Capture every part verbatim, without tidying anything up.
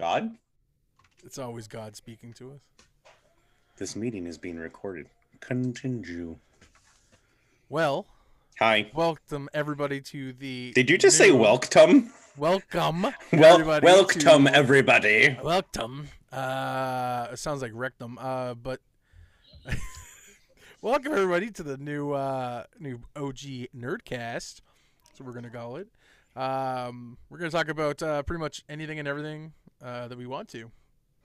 God? It's always God speaking to us. This meeting is being recorded. Continue. Well. Hi. Welcome, everybody, to the... Did you just say welcome? Welcome. Well, welcome, to... everybody. Welcome. Uh, it sounds like rectum, uh, but... Welcome, everybody, to the new uh, new O G Nerdcast. That's what we're going to call it. Um, we're going to talk about uh, pretty much anything and everything uh, that we want to.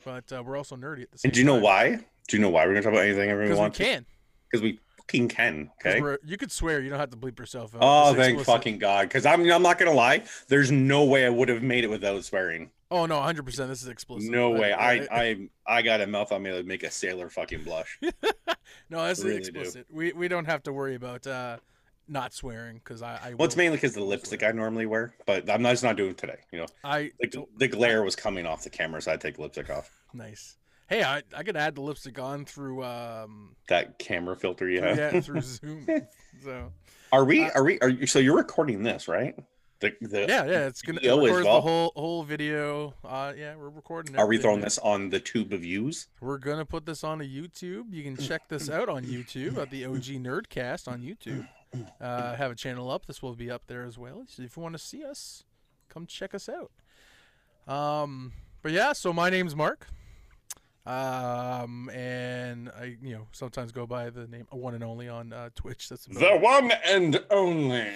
But uh, we're also nerdy at the same time. And do you know why? Do you know why we're going to talk about anything and everything we want to? Because we can. Because we fucking can, okay? You could swear. You don't have to bleep yourself out. Oh, thank fucking God. Because I'm, I'm not going to lie. There's no way I would have made it without swearing. Oh, no, one hundred percent. This is explicit. No way. I, I I got a mouth on me that would make a sailor fucking blush. No, this really is explicit. Do. We we don't have to worry about uh, not swearing. because I, I Well, it's mainly because of the lipstick swear. I normally wear, but I'm not, it's not doing it today. You know, I the, the glare was coming off the camera, so I take the lipstick off. Nice. Hey, I, I could add the lipstick on through... Um, that camera filter you have. Yeah, through Zoom. So, Are we... Uh, are we? Are you, so you're recording this, right? The, the yeah, yeah, it's gonna record well. the whole whole video. Uh, yeah, we're recording. Are we throwing this on the tube of views? We're gonna put this on a YouTube. You can check this out on YouTube at the O G Nerdcast on YouTube. Uh, have a channel up. This will be up there as well. So if you want to see us, come check us out. Um, but yeah, so my name's Mark. Um, and I, you know, sometimes go by the name One and Only on uh, Twitch. That's about the it. One and Only.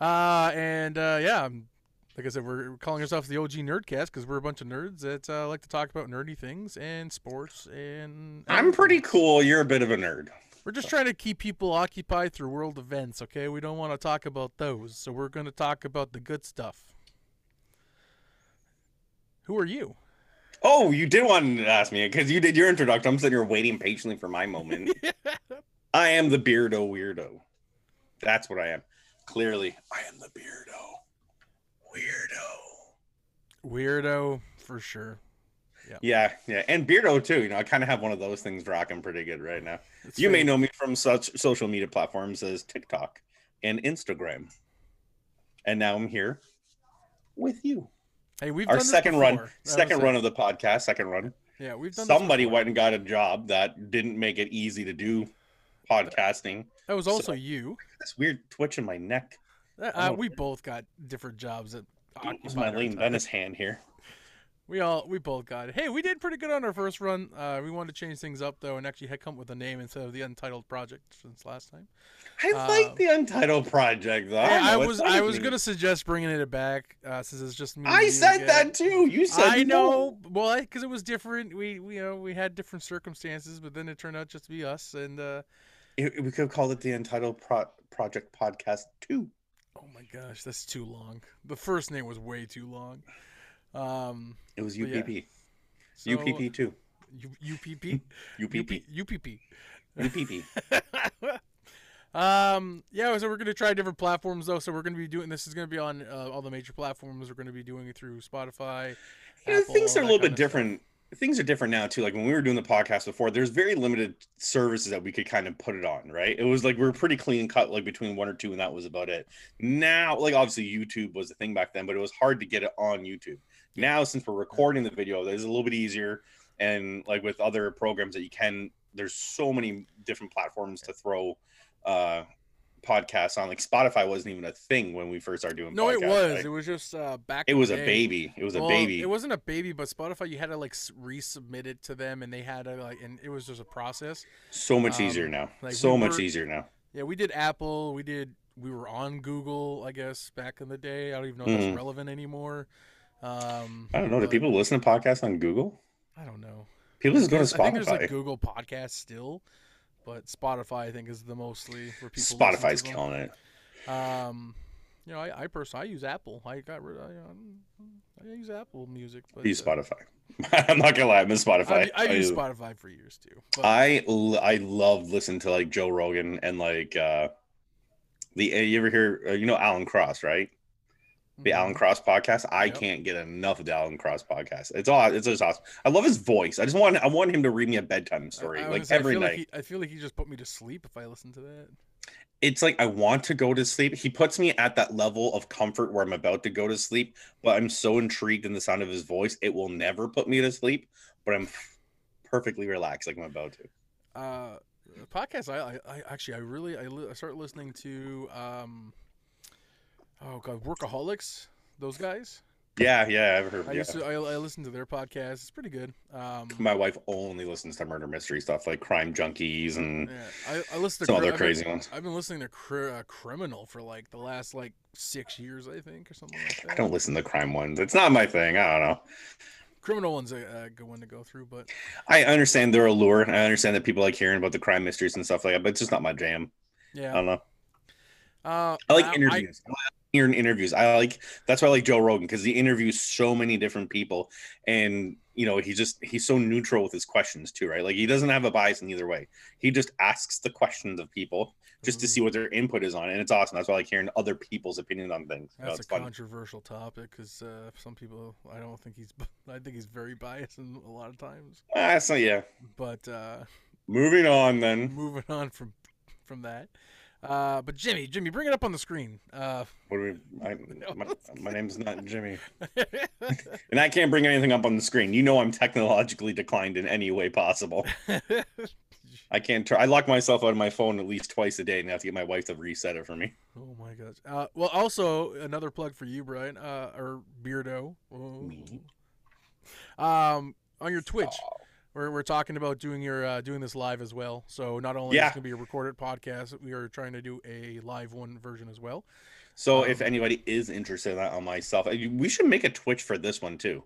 Uh, and, uh, yeah, like I said, we're calling ourselves the O G Nerdcast because we're a bunch of nerds that uh, like to talk about nerdy things and sports. And I'm pretty cool. You're a bit of a nerd. We're just trying to keep people occupied through world events, okay? We don't want to talk about those, so we're going to talk about the good stuff. Who are you? Oh, you did want to ask me because you did your introduction. I'm sitting here waiting patiently for my moment. Yeah. I am the Beardo Weirdo. That's what I am. Clearly, I am the Beardo Weirdo. Weirdo for sure. Yeah, yeah, yeah. And Beardo too. You know, I kind of have one of those things rocking pretty good right now. That's you true. May know me from such social media platforms as TikTok and Instagram. And now I'm here with you. Hey, we've our done second run, that second run of the podcast, second run. Yeah, we've done. Somebody went and got a job that didn't make it easy to do podcasting. That was also so, you. This weird twitch in my neck. Uh, we both got different jobs. That was my Lane Venice hand here. We all we both got it. Hey, we did pretty good on our first run. Uh, we wanted to change things up though, and actually had come up with a name instead of the Untitled Project since last time. I uh, like the Untitled Project though. Yeah, I, I was I was gonna suggest bringing it back uh, since it's just me. I said again. that too. You said I know. No. Well, because it was different. We we you know we had different circumstances, but then it turned out just to be us and. Uh, It, we could call it the Untitled Pro- Project Podcast two. Oh my gosh, that's too long. The first name was way too long. Um, it was U P P. Yeah. So, U P P two. U P P? U P P. U P P. U P P. Um, yeah, so we're going to try different platforms though. So we're going to be doing, this is going to be on uh, all the major platforms. We're going to be doing it through Spotify. You know, Apple, things are a little bit different. Stuff. Things are different now too. Like when we were doing the podcast before, there's very limited services that we could kind of put it on, right? It was like we were pretty clean cut, like between one or two, and that was about it. Now, like obviously YouTube was the thing back then, but it was hard to get it on YouTube. Now, since we're recording the video, that is a little bit easier. And like with other programs that you can, there's so many different platforms to throw uh, podcasts on. Like Spotify wasn't even a thing when we first started doing. No, podcasts, it was. Right? It was just uh, back. It was a baby. It was well, a baby. It wasn't a baby, but Spotify, you had to like resubmit it to them, and they had to like, and it was just a process. So much um, easier now. Like so we much were, easier now. Yeah, we did Apple. We did. We were on Google, I guess, back in the day. I don't even know if that's mm. relevant anymore. Um, I don't know. Do people listen to podcasts on Google? I don't know. People just go to Spotify. I think there's like Google Podcasts still. But Spotify, I think, is the mostly where people. Spotify's killing it. Um, you know, I, I personally I use Apple. I got rid. I, I use Apple Music. But, I use Spotify. Uh, I'm not gonna lie, I miss Spotify. I, I, I use Spotify for years too. But. I I love listening to like Joe Rogan and like uh, the you ever hear uh, you know Alan Cross, right? The mm-hmm. Alan Cross podcast. I yep. can't get enough of the Alan Cross podcast. It's all it's just awesome. I love his voice. I just want I want him to read me a bedtime story I, I like say, every I night. Like he, I feel like he just put me to sleep if I listen to that. it's like I want to go to sleep. He puts me at that level of comfort where I'm about to go to sleep, but I'm so intrigued in the sound of his voice, it will never put me to sleep, but I'm perfectly relaxed like I'm about to. Uh, the podcast, I, I, I actually, I really, I, li- I started listening to, um, oh God, Workaholics, those guys. Yeah, yeah, I've heard. I, yeah. used to, I, I listened to their podcast. It's pretty good. Um, My wife only listens to murder mystery stuff, like Crime Junkies and yeah. I, I listen to some cr- other crazy I've been, ones. I've been listening to cr- uh, Criminal for like the last like six years, I think, or something like that. I don't listen to crime ones. It's not my thing. I don't know. Criminal one's a, a good one to go through, but I understand their allure. I understand that people like hearing about the crime mysteries and stuff like that, but it's just not my jam. Yeah, I don't know. Uh, I like I, interviews. I, I, Hearing interviews, I like that's why I like Joe Rogan, because he interviews so many different people, and you know he just he's so neutral with his questions too, right? Like he doesn't have a bias in either way. He just asks the questions of people just to see what their input is on it, and it's awesome. That's why I like hearing other people's opinions on things. That's you know, it's a fun. Controversial topic because uh, some people, I don't think he's, I think he's very biased in a lot of times. Uh, so yeah. But uh, moving on then. Moving on from from that. Uh, but Jimmy, Jimmy, bring it up on the screen. Uh, what do we? I, my, my name's not Jimmy, and I can't bring anything up on the screen. You know, I'm technologically declined in any way possible. I can't. Try, I lock myself out of my phone at least twice a day, and I have to get my wife to reset it for me. Oh my gosh! Uh, well, also another plug for you, Brian, uh, or Beardo. Me. Um, on your Twitch. Oh. We're we're talking about doing your uh, doing this live as well. So not only yeah. is it going to be a recorded podcast, we are trying to do a live one version as well. So um, if anybody is interested in that on myself, we should make a Twitch for this one too.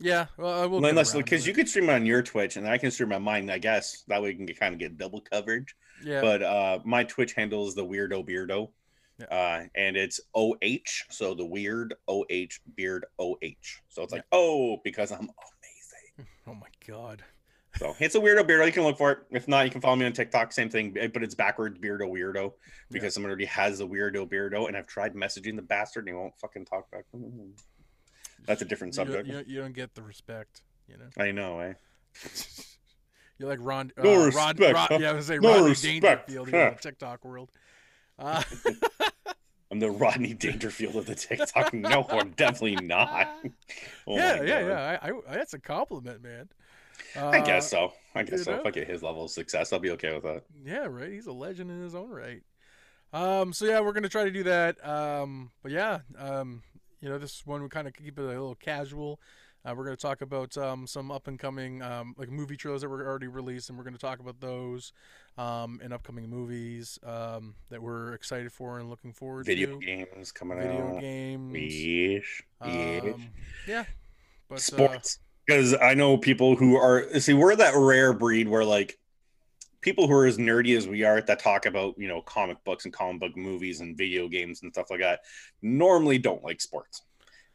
Yeah, well, I will. Unless because you could stream it on your Twitch and I can stream on mine, I guess. That way we can kind of get double coverage. Yeah. But uh, my Twitch handle is the Weirdo Beardo, yeah. uh, and it's O H. So the Weird O H Beard O H. So it's like yeah. oh because I'm amazing. Oh my God. So it's a Weirdo Beardo. You can look for it. If not, you can follow me on TikTok. Same thing, but it's backwards Beardo Weirdo because yeah. someone already has the Weirdo Beardo, and I've tried messaging the bastard, and he won't fucking talk back. That's a different subject. You, you, you don't get the respect, you know. I know, eh? You're like Ron. Uh, no respect. Rod, Rod, huh? Yeah, I was gonna say no Rodney respect. Dangerfield huh? in the TikTok world. Uh- I'm the Rodney Dangerfield of the TikTok. No, I'm definitely not. Oh yeah, yeah, yeah. I, I, that's a compliment, man. Uh, I guess so. I guess so. Know? If I get his level of success, I'll be okay with that. Yeah, right. He's a legend in his own right. Um, so yeah, we're gonna try to do that. Um, but yeah, um, you know, this one we kind of keep it a little casual. Uh, we're gonna talk about um, some up and coming um, like movie trailers that were already released, and we're gonna talk about those um, and upcoming movies um, that we're excited for and looking forward Video to. Video games coming Video out. Video games. Yeesh. Yeesh. Um, yeah. But, sports. Uh, Because I know people who are, see, we're that rare breed where, like, people who are as nerdy as we are that talk about, you know, comic books and comic book movies and video games and stuff like that normally don't like sports.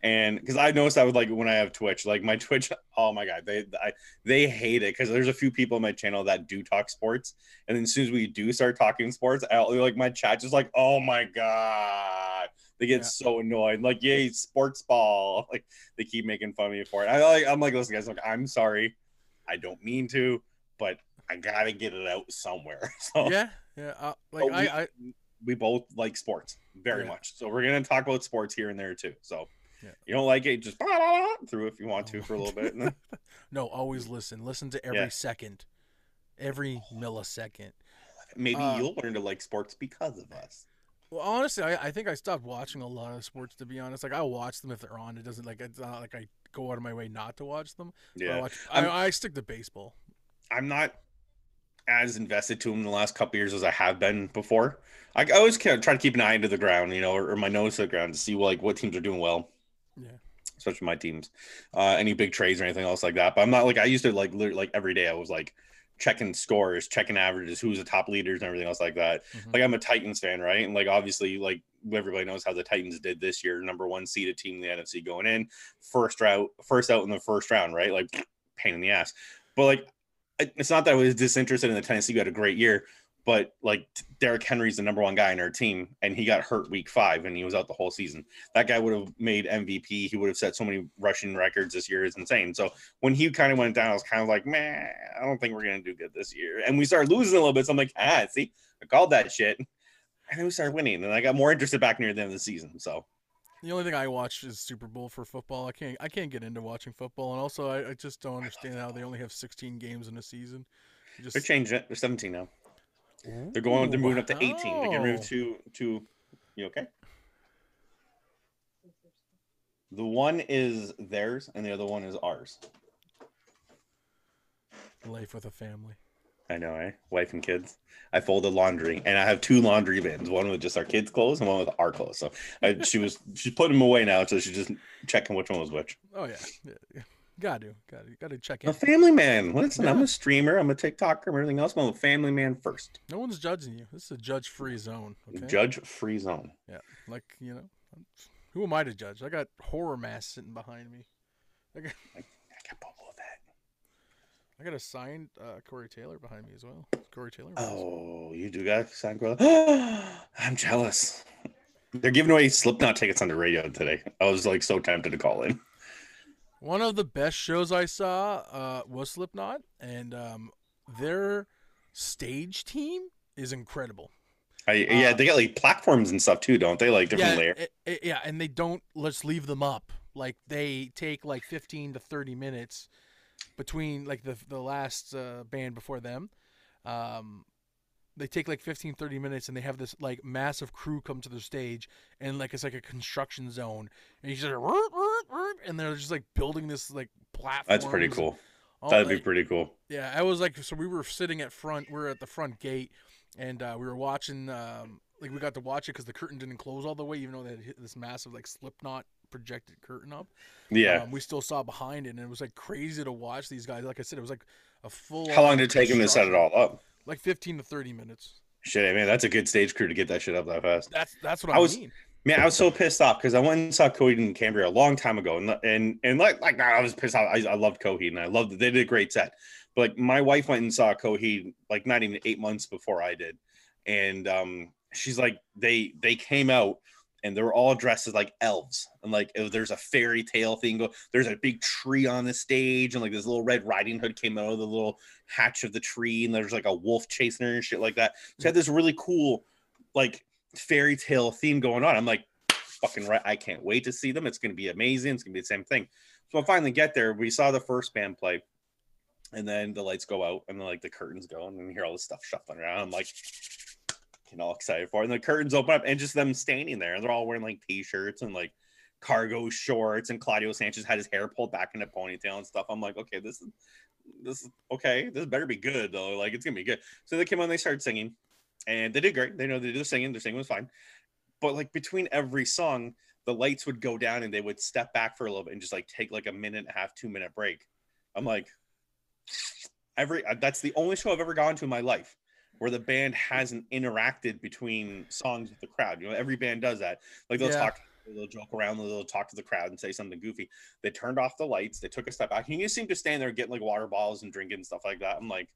And because I noticed I would, like, when I have Twitch, like, my Twitch, oh, my God, they I, they hate it because there's a few people on my channel that do talk sports. And then as soon as we do start talking sports, I, like, my chat just like, oh, my God. They get yeah. so annoyed, like, yay, sports ball. Like, they keep making fun of me for it. I, like, I'm like, listen, guys, look, I'm sorry. I don't mean to, but I got to get it out somewhere. So, yeah, yeah. Uh, like so I, we, I, we both like sports very yeah. much. So we're going to talk about sports here and there, too. So yeah. you don't like it, just blah, blah, blah, through if you want oh. to for a little bit. Then... No, always listen. Listen to every yeah. second, every oh. millisecond. Maybe uh, you'll learn to like sports because of us. Well, honestly, I, I think I stopped watching a lot of sports, to be honest. Like, I'll watch them if they're on. It doesn't, like, it's not like I go out of my way not to watch them. Yeah. I, watch, I, I stick to baseball. I'm not as invested to them in the last couple of years as I have been before. I, I always kind of try to keep an eye into the ground, you know, or, or my nose to the ground to see, like, what teams are doing well. Yeah. Especially my teams. Uh, any big trades or anything else like that. But I'm not, like, I used to, like, like every day I was, like, checking scores, checking averages, who's the top leaders and everything else like that. Mm-hmm. Like I'm a Titans fan, right? And like obviously like everybody knows how the Titans did this year, number one seeded team in the N F C going in, first route, first out in the first round, right? Like pain in the ass. But like it's not that I was disinterested in the Tennessee, we had a great year, but like Derrick Henry's the number one guy in our team and he got hurt week five and he was out the whole season. That guy would have made M V P. He would have set so many rushing records this year. It's insane. So when he kind of went down, I was kind of like, man, I don't think we're going to do good this year. And we started losing a little bit. So I'm like, ah, see, I called that shit. and then we started winning, and I got more interested back near the end of the season. So the only thing I watch is Super Bowl for football. I can't I can't get into watching football, and also I, I just don't understand how they only have sixteen games in a season. Just... They're changing it. They're seventeen now. Ooh, they're going. They're moving up to eighteen. Wow. They're getting rid of two. Two. You okay? The one is theirs, and the other one is ours. Life with a family. I know, eh? Wife and kids. I folded laundry, and I have two laundry bins. One with just our kids' clothes, and one with our clothes. So I, she was she's putting them away now, so she's just checking which one was which. Oh yeah, yeah, yeah. gotta do, gotta gotta check in. A family man. Listen, yeah. I'm a streamer, I'm a TikToker, I'm everything else. I'm a family man first. No one's judging you. This is a judge-free zone. Okay? Judge-free zone. Yeah, like you know. I'm... Who am I to judge? I got horror masks sitting behind me. I got, I got both of that. I got a signed uh, Corey Taylor behind me as well. Corey Taylor. Oh, you do got signed Corey? I'm jealous. They're giving away Slipknot tickets on the radio today. I was like so tempted to call in. One of the best shows I saw uh, was Slipknot, and um, their stage team is incredible. I, yeah, um, they got like platforms and stuff too, don't they? Like different yeah, layers. It, it, yeah, and they don't let's leave them up. Like they take like fifteen to thirty minutes between like the the last uh, band before them. Um, they take like fifteen, thirty minutes, and they have this like massive crew come to the stage, and like it's like a construction zone, and you just like, and they're just like building this like platform. That's pretty cool. That'd night. be pretty cool. Yeah, I was like, so we were sitting at front. We were at the front gate. And uh, we were watching, um, like, we got to watch it because the curtain didn't close all the way, even though they had this massive, like, Slipknot projected curtain up. Yeah. Um, we still saw behind it, and it was, like, crazy to watch these guys. Like I said, it was, like, a full... How long did it take them to set it all up? Like, fifteen to thirty minutes. Shit, man, that's a good stage crew to get that shit up that fast. That's that's what I, I was, mean. Man, I was so pissed off because I went and saw Coheed and Cambria a long time ago, and, and, and like, like I was pissed off. I, I loved Coheed, and I loved it. They did a great set. Like my wife went and saw Coheed like not even eight months before I did, and um she's like they they came out and they were all dressed as like elves, and like it was, there's a fairy tale thing go there's a big tree on the stage, and like this little Red Riding Hood came out of the little hatch of the tree, and there's like a wolf chasing her and shit like that. So had this really cool like fairy tale theme going on. I'm like fucking right, I can't wait to see them. It's gonna be amazing. It's gonna be the same thing. So I finally get there. We saw the first band play. And then the lights go out, and then like the curtains go, and then you hear all this stuff shuffling around. I'm like, getting all excited for it. And the curtains open up, and just them standing there, and they're all wearing like t-shirts and like cargo shorts. And Claudio Sanchez had his hair pulled back in a ponytail and stuff. I'm like, okay, this is this is okay. This better be good though. Like it's gonna be good. So they came on, they started singing, and they did great. They know they did singing. Their singing was fine, but like between every song, the lights would go down, and they would step back for a little bit and just like take like a minute and a half, two minute break. I'm like. Every that's the only show I've ever gone to in my life where the band hasn't interacted between songs with the crowd. You know, every band does that. Like they'll yeah. talk, they'll joke around, they'll talk to the crowd and say something goofy. They turned off the lights, they took a step back, and you seem to stand there getting like water bottles and drinking and stuff like that. I'm like,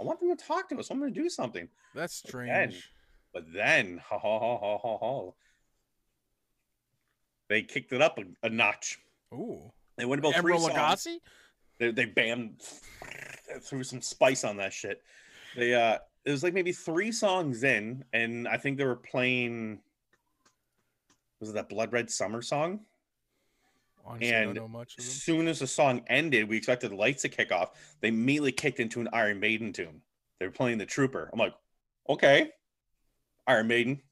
I want them to talk to us. I'm going to do something. That's strange. But then, but then ha, ha, ha, ha, ha, ha, they kicked it up a, a notch. Ooh, they went about Emeril three songs. Lagasse? They, they bammed threw some spice on that shit. They uh, it was like maybe three songs in, and I think they were playing. Was it that Blood Red Summer song? Honestly, and I don't know much of them. As soon as the song ended, we expected the lights to kick off. They immediately kicked into an Iron Maiden tune. They were playing The Trooper. I'm like, okay, Iron Maiden,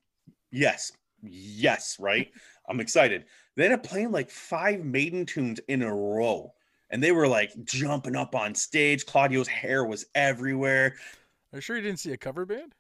yes, yes, right. I'm excited. They ended up playing like five Maiden tunes in a row. And they were like jumping up on stage. Claudio's hair was everywhere. Are you sure you didn't see a cover band?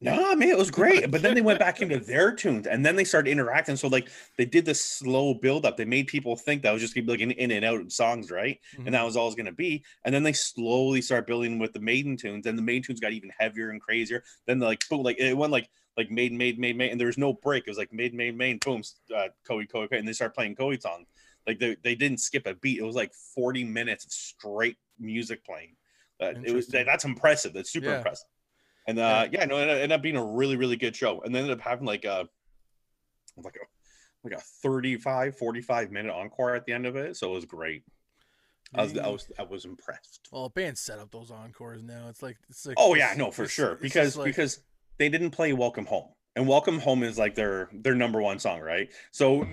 No, nah, man, it was great. But then they went back into their tunes, and then they started interacting. So like they did this slow build up. They made people think that was just gonna be like an in and out songs, right? Mm-hmm. And that was all it's gonna be. And then they slowly start building with the Maiden tunes, and the Maiden tunes got even heavier and crazier. Then they like boom, like it went like like Maiden, Maiden, Maiden, Maiden, and there was no break. It was like Maiden, Maiden, Maiden, boom, uh, Coheed, Coheed, and they started playing Coheed songs. Like they, they didn't skip a beat. It was like forty minutes of straight music playing. Uh, it was that's impressive. That's super yeah. impressive. And uh, yeah. yeah, no, it ended up being a really, really good show. And they ended up having like a like a like a thirty-five, forty-five minute encore at the end of it. So it was great. I was, I was I was impressed. Well, bands set up those encores now. It's like it's like oh yeah, no, for sure because like... because they didn't play Welcome Home. And Welcome Home is like their their number one song, right? So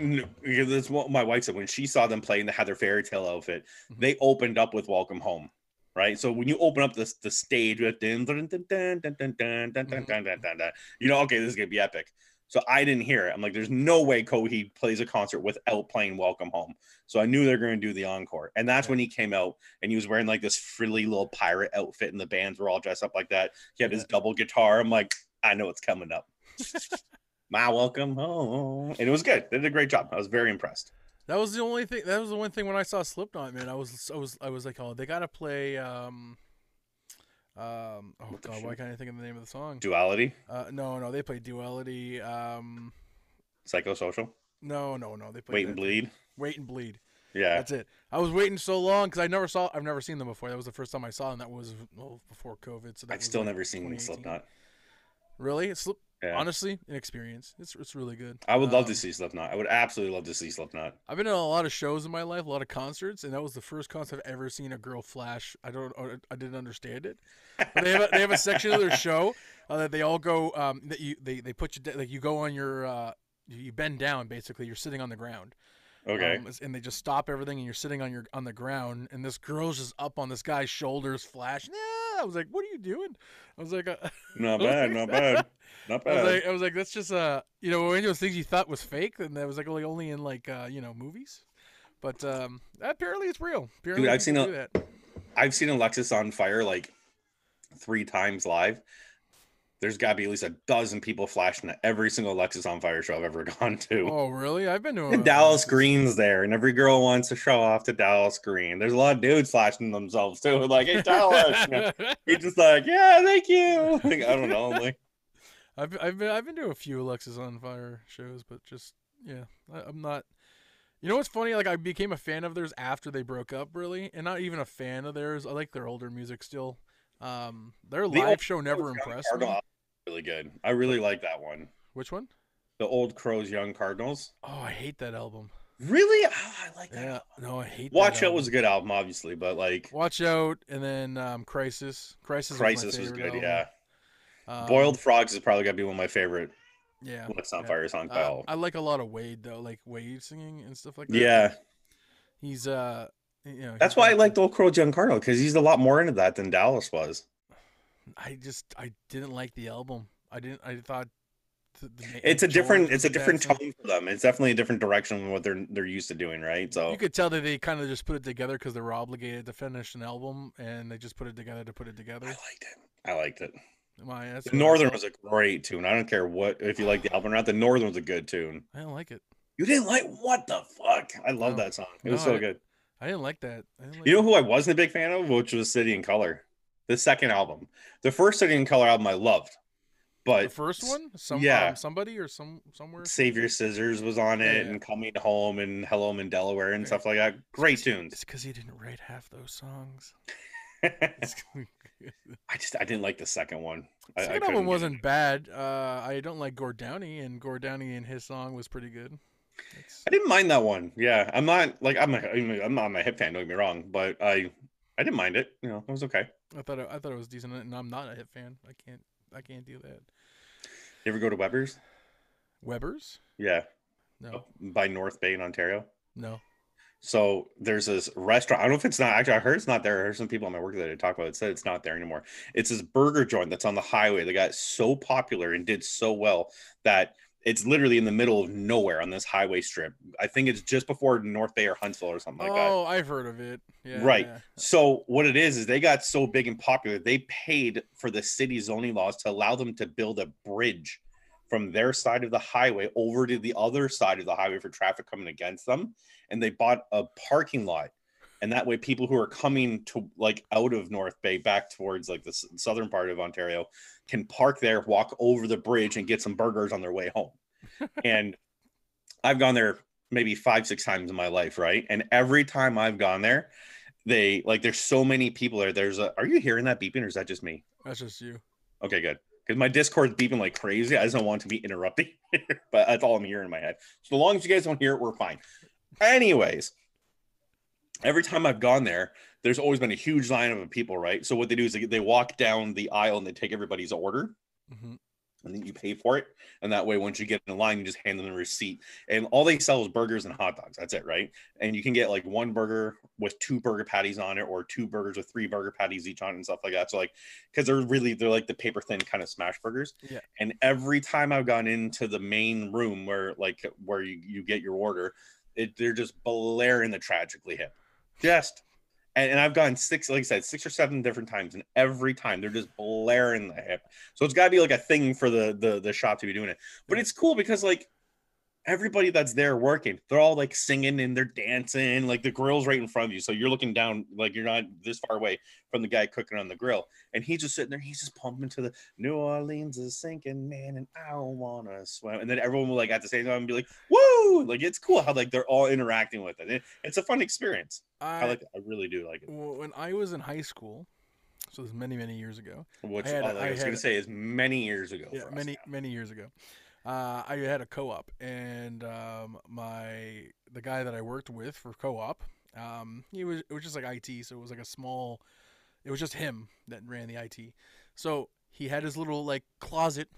that's what my wife said when she saw them play and they had their fairy tale outfit. Mm-hmm. They opened up with Welcome Home, right? So when you open up this the stage with dun, dun, dun, dun, dun, dun, dun, dun, dun, dun, dun, dun, you know, okay, this is gonna be epic. So I didn't hear it. I'm like, there's no way Coheed plays a concert without playing Welcome Home. So I knew they're going to do the encore. And that's when he came out and he was wearing like this frilly little pirate outfit and the bands were all dressed up like that. He had his double guitar. I'm like, I know it's coming up. My Welcome Home. And it was good. They did a great job. I was very impressed. That was the only thing. That was the one thing when I saw Slipknot, man, I was, I was, I was like, oh, they got to play, um, Um, oh what god, why can't I think of the name of the song? Duality? Uh, no, no, they play Duality. Um, Psychosocial? No, no, no, they play Wait and Bleed. Wait and Bleed. Yeah, that's it. I was waiting so long because I never saw. I've never seen them before. That was the first time I saw them. That was well, before COVID. So that I've still like never seen Slipknot. Really? It's yeah. honestly an experience. It's it's really good. I would love um, to see Slipknot. I would absolutely love to see Slipknot. I've been to a lot of shows in my life, a lot of concerts, and that was the first concert I've ever seen a girl flash. I don't, I didn't understand it. But they have a, they have a section of their show uh, that they all go um, that you they they put you like you go on your uh, you bend down basically. You're sitting on the ground. Okay. Um, and they just stop everything, and you're sitting on your on the ground, and this girl's just up on this guy's shoulders, flashing. I was like, "What are you doing?" I was like, uh, "Not bad, not bad, not bad." I was like, "I was like, that's just uh, you know, one of those things you thought was fake, and that was like only, only in like uh, you know, movies, but um, apparently it's real." Apparently Dude, I've seen a, that. I've seen Alexisonfire like three times live. There's got to be at least a dozen people flashing at every single Alexisonfire show I've ever gone to. Oh, really? I've been to. And Dallas Green's there, and every girl wants to show off to Dallas Green. There's a lot of dudes flashing themselves too, like, "Hey, Dallas," you know, he's just like, "Yeah, thank you." Like, I don't know. Like, I've I've been I've been to a few Alexisonfire shows, but just yeah, I, I'm not. You know what's funny? Like, I became a fan of theirs after they broke up, really, and not even a fan of theirs. I like their older music still. Um, their the live show never impressed me. Really good. I really like that one. Which one? The Old Crows, Young Cardinals. Oh, I hate that album. Really? Oh, I like that. Yeah. Album. No, I hate. Watch that Out album. Was a good album, obviously, but like Watch Out, and then um, Crisis. Crisis. Crisis was, was good. Album. Yeah. Um, Boiled Frogs is probably gonna be one of my favorite. Yeah. Let's not yeah. fire song. Um, I like a lot of Wade though, like Wade singing and stuff like that. Yeah. He's uh. You know, that's why I liked Old Crow Giancarlo, because he's a lot more into that than Dallas was. I just I didn't like the album. I didn't. I thought the, the, it's a different it's a different tone for them. It's definitely a different direction than what they're they're used to doing, right? So you could tell that they kind of just put it together because they were obligated to finish an album, and they just put it together to put it together. I liked it. I liked it. My, that's the Northern was a great tune. I don't care what if you like the album or not. The Northern was a good tune. I don't like it. You didn't like what the fuck? I love no. that song. It no, was so I, good. I didn't like that. I didn't like you know who I wasn't a big fan of, which was City and Color, the second album. The first City and Color album I loved, but the first one, some yeah, um, somebody or some somewhere. Save Your Scissors was on it, yeah, yeah. and Coming Home, and Hello, I'm in Delaware, and right. stuff like that. Great it's tunes. It's because he didn't write half those songs. I just I didn't like the second one. The second I, I album wasn't bad. Uh, I don't like Gord Downie, and Gord Downie and his song was pretty good. It's... I didn't mind that one. Yeah, I'm not like I'm a, I'm not a hip fan. Don't get me wrong, but I I didn't mind it. You know, it was okay. I thought it, I thought it was decent, and I'm not a hip fan. I can't I can't do that. You ever go to Weber's? Weber's? Yeah. No. Up by North Bay in Ontario. No. So there's this restaurant. I don't know if it's not actually. I heard it's not there. I heard some people on my work that I talk about it said it's not there anymore. It's this burger joint that's on the highway that got so popular and did so well that. It's literally in the middle of nowhere on this highway strip. I think it's just before North Bay or Huntsville or something like that. Oh, I've heard of it. Yeah, right. Yeah. So what it is, is they got so big and popular, they paid for the city zoning laws to allow them to build a bridge from their side of the highway over to the other side of the highway for traffic coming against them. And they bought a parking lot. And that way people who are coming to like out of North Bay back towards like the southern part of Ontario can park there, walk over the bridge and get some burgers on their way home. And I've gone there maybe five, six times in my life. Right. And every time I've gone there, they like, there's so many people there. There's a, are you hearing that beeping or is that just me? That's just you. Okay, good. Because my Discord's beeping like crazy. I just don't want to be interrupting, but that's all I'm hearing in my head. So long as you guys don't hear it, we're fine. Anyways. Every time I've gone there, there's always been a huge line of people, right? So what they do is they, they walk down the aisle and they take everybody's order. Mm-hmm. I think you pay for it. And that way, once you get in line, you just hand them the receipt. And all they sell is burgers and hot dogs. That's it, right? And you can get like one burger with two burger patties on it, or two burgers with three burger patties each on it and stuff like that. So like, because they're really, they're like the paper thin kind of smash burgers. Yeah. And every time I've gone into the main room where like, where you, you get your order, it, they're just blaring The Tragically Hip. Just, and, and I've gone six, like I said, six or seven different times, and every time they're just blaring The Hip. So it's got to be like a thing for the, the the shop to be doing it. But it's cool because like everybody that's there working, they're all like singing and they're dancing. Like the grill's right in front of you, so you're looking down, like you're not this far away from the guy cooking on the grill, and he's just sitting there, he's just pumping to the New Orleans is sinking, man, and I don't want to swim. And then everyone will like at the same time be like, "Woo!" Like it's cool how like they're all interacting with it. It's a fun experience. I, I like it. I really do like it. When I was in high school, so this was many, many years ago. Which I, had, I, I was going to say is many years ago. Yeah, for us many, now. many years ago. Uh, I had a co-op, and um, my the guy that I worked with for co-op, um, he was it was just like I T, so it was like a small. It was just him that ran the I T, so he had his little like closet,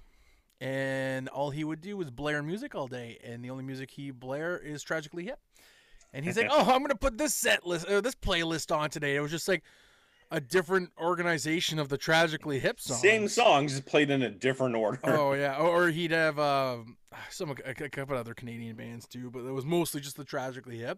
and all he would do was blare music all day, and the only music he blare is Tragically Hip. And he's like, "Oh, I'm gonna put this set list, or this playlist on today." It was just like a different organization of the Tragically Hip songs. Same songs, just played in a different order. Oh yeah, or he'd have um, some a couple other Canadian bands too, but it was mostly just the Tragically Hip.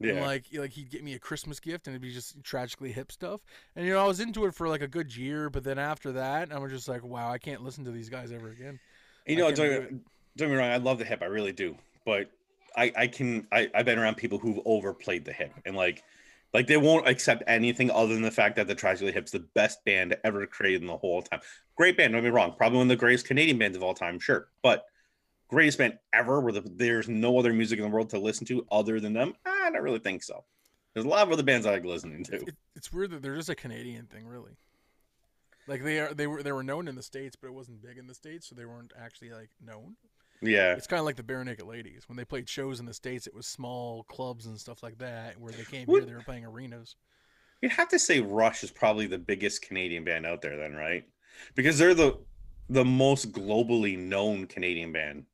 Yeah. And like, like he'd get me a Christmas gift, and it'd be just Tragically Hip stuff. And you know, I was into it for like a good year, but then after that, I was just like, "Wow, I can't listen to these guys ever again." You know, don't, do don't get me wrong, I love the Hip, I really do, but. I, I can I, I've been around people who've overplayed the Hip, and like like they won't accept anything other than the fact that the Tragically Hip's the best band ever created in the whole time. Great band, don't get me wrong, probably one of the greatest Canadian bands of all time, sure, but greatest band ever where the, there's no other music in the world to listen to other than them? I don't really think so. There's a lot of other bands I like listening to. It, it's weird that they're just a Canadian thing, really. Like they are they were they were known in the States, but it wasn't big in the States, so they weren't actually like known. Yeah, it's kind of like the Bare Naked Ladies. When they played shows in the States, it was small clubs and stuff like that. Where they came here, they were playing arenas. You'd have to say Rush is probably the biggest Canadian band out there, then, right? Because they're the the most globally known Canadian band.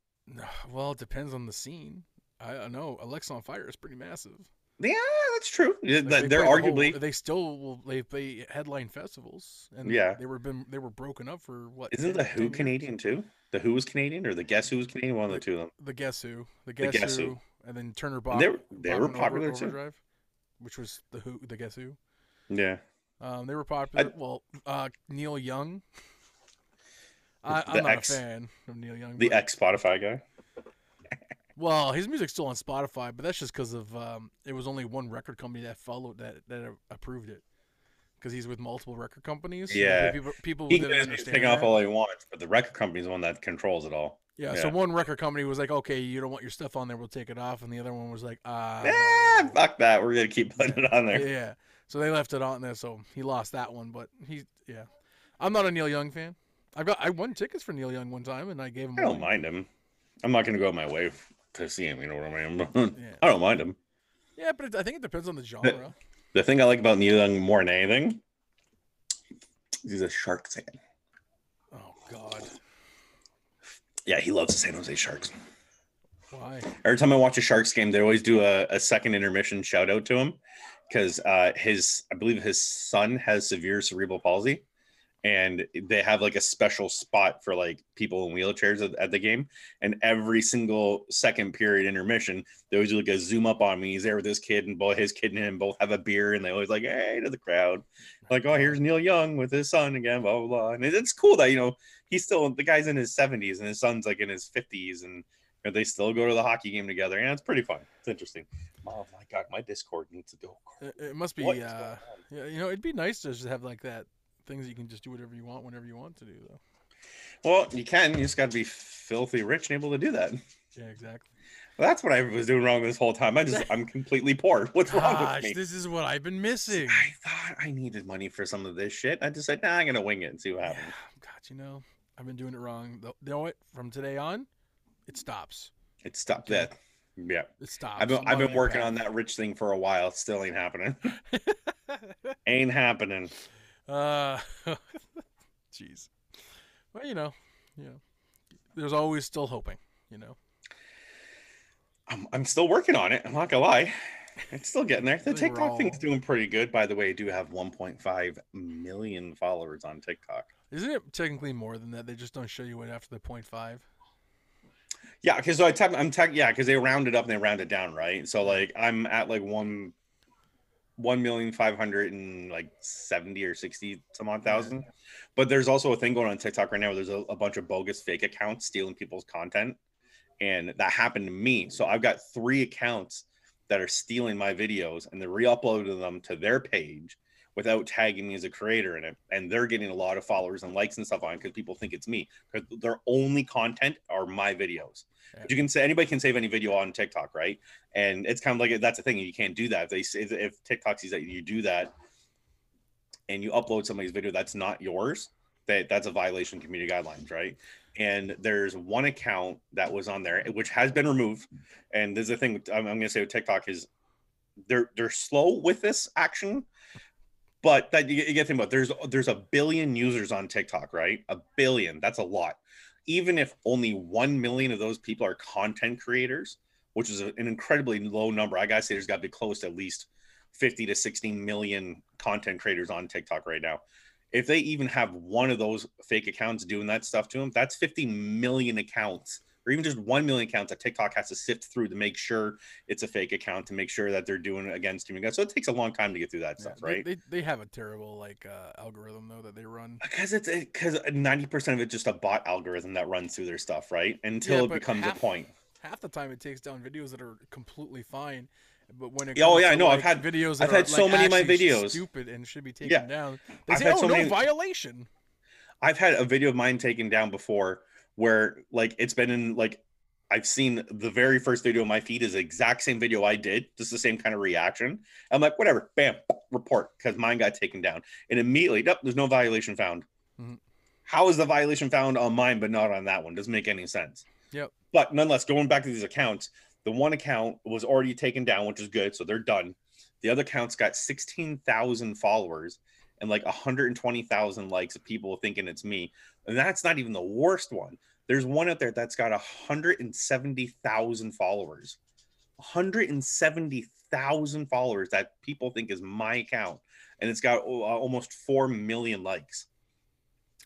Well, it depends on the scene. I don't know. Alexisonfire is pretty massive. Yeah, that's true. Like they're they arguably whole, they still will, they play headline festivals, and yeah, they were been they were broken up for what? Isn't the Who Canadian too? The Who was Canadian, or the Guess Who was Canadian? One of the, the two of them. The Guess Who, the Guess, the Guess Who, Who, and then Turner Bob. They were, they Bob were popular Over, too, Overdrive, which was the Who, the Guess Who. Yeah, um, they were popular. I, well, uh, Neil Young. I, I'm not ex, a fan of Neil Young. The ex Spotify guy. Well, his music's still on Spotify, but that's just because of um, it was only one record company that followed that that approved it, because he's with multiple record companies. Yeah, people, people he didn't understand. Pick off all he wants, but the record company's the one that controls it all. Yeah, yeah, so one record company was like, "Okay, you don't want your stuff on there, we'll take it off," and the other one was like, "Ah, uh, eh, fuck that, we're gonna keep putting it on there." Yeah, so they left it on there, so he lost that one. But he, yeah, I'm not a Neil Young fan. I've got I won tickets for Neil Young one time, and I gave him. I don't one. mind him. I'm not gonna go my way to see him, you know what I mean? Yeah. I don't mind him. Yeah, but it, I think it depends on the genre. The, the thing I like about Neil Young more than anything, he's a shark fan. Oh, God. Yeah, he loves the San Jose Sharks. Why? Every time I watch a Sharks game, they always do a, a second intermission shout out to him because uh, his, I believe his son has severe cerebral palsy. And they have like a special spot for like people in wheelchairs at, at the game. And every single second period intermission, they always do like a zoom up on me. He's there with this kid, and both his kid and him both have a beer, and they always like, "Hey," to the crowd. Like, "Oh, here's Neil Young with his son again, blah, blah, blah." And it's cool that, you know, he's still, the guy's in his seventies and his son's like in his fifties, and you know, they still go to the hockey game together. And it's pretty fun. It's interesting. Oh my God, my Discord needs to go. It must be, uh, yeah, you know, it'd be nice to just have like that. Things you can just do whatever you want whenever you want to do, though. Well, you can. You just got to be filthy rich and able to do that. Yeah, exactly. Well, that's what I was doing wrong this whole time. I just, I'm completely poor. What's Gosh, wrong with me? This is what I've been missing. I thought I needed money for some of this shit. I just said, "Nah, I'm gonna wing it and see what happens." Yeah, God, you know, I've been doing it wrong. You know what? From today on, it stops. It stopped. That. Yeah. It stops. I've been, I've been working on that rich thing for a while. It still ain't happening. Ain't happening. Uh, jeez. Well, you know, yeah, there's always still hoping, you know. I'm I'm still working on it. I'm not gonna lie. It's still getting there. The TikTok all... thing's doing pretty good. By the way, I do have one point five million followers on TikTok. Isn't it technically more than that? They just don't show you it after the zero point five. Yeah, because so I te- I'm tech yeah, because they round it up and they round it down, right? So like I'm at like one one million five hundred and like seventy or sixty some odd thousand. Yeah. But there's also a thing going on TikTok right now where there's a, a bunch of bogus fake accounts stealing people's content. And that happened to me. So I've got three accounts that are stealing my videos and they're re-uploading them to their page without tagging me as a creator in it. And they're getting a lot of followers and likes and stuff on because people think it's me. Because their only content are my videos. But you can say anybody can save any video on TikTok, right? And it's kind of like that's a thing. You can't do that. If they if TikTok sees that you do that and you upload somebody's video that's not yours, that that's a violation of community guidelines, right? And there's one account that was on there, which has been removed. And there's a thing with, I'm, I'm going to say with TikTok is they're they're slow with this action, but that you, you get to think about. There's there's a billion users on TikTok, right? A billion. That's a lot. Even if only one million of those people are content creators, which is an incredibly low number. I got to say, there's got to be close to at least fifty to sixty million content creators on TikTok right now. If they even have one of those fake accounts doing that stuff to them, that's fifty million accounts or even just one million accounts that TikTok has to sift through to make sure it's a fake account, to make sure that they're doing it against human guys. So it takes a long time to get through that yeah, stuff, right? They, they, they have a terrible like uh, algorithm though that they run. Because it's because it, ninety percent of it's just a bot algorithm that runs through their stuff, right? Until yeah, it becomes half, a point. Half the time it takes down videos that are completely fine. But when it oh yeah, I know like, I've had videos. That I've had are, so like, many of my videos stupid and should be taken yeah. down. They I've say, had oh, so no many... violation. I've had a video of mine taken down before, where like it's been in like I've seen the very first video on my feed is the exact same video I did, just the same kind of reaction. I'm like, whatever, bam, report because mine got taken down, and immediately, nope, there's no violation found. Mm-hmm. How is the violation found on mine but not on that one? Doesn't make any sense. Yep. But nonetheless, going back to these accounts. The one account was already taken down, which is good. So they're done. The other account's got sixteen thousand followers and like one hundred twenty thousand likes of people thinking it's me. And that's not even the worst one. There's one out there that's got one hundred seventy thousand followers. one hundred seventy thousand followers that people think is my account. And it's got uh, almost four million likes.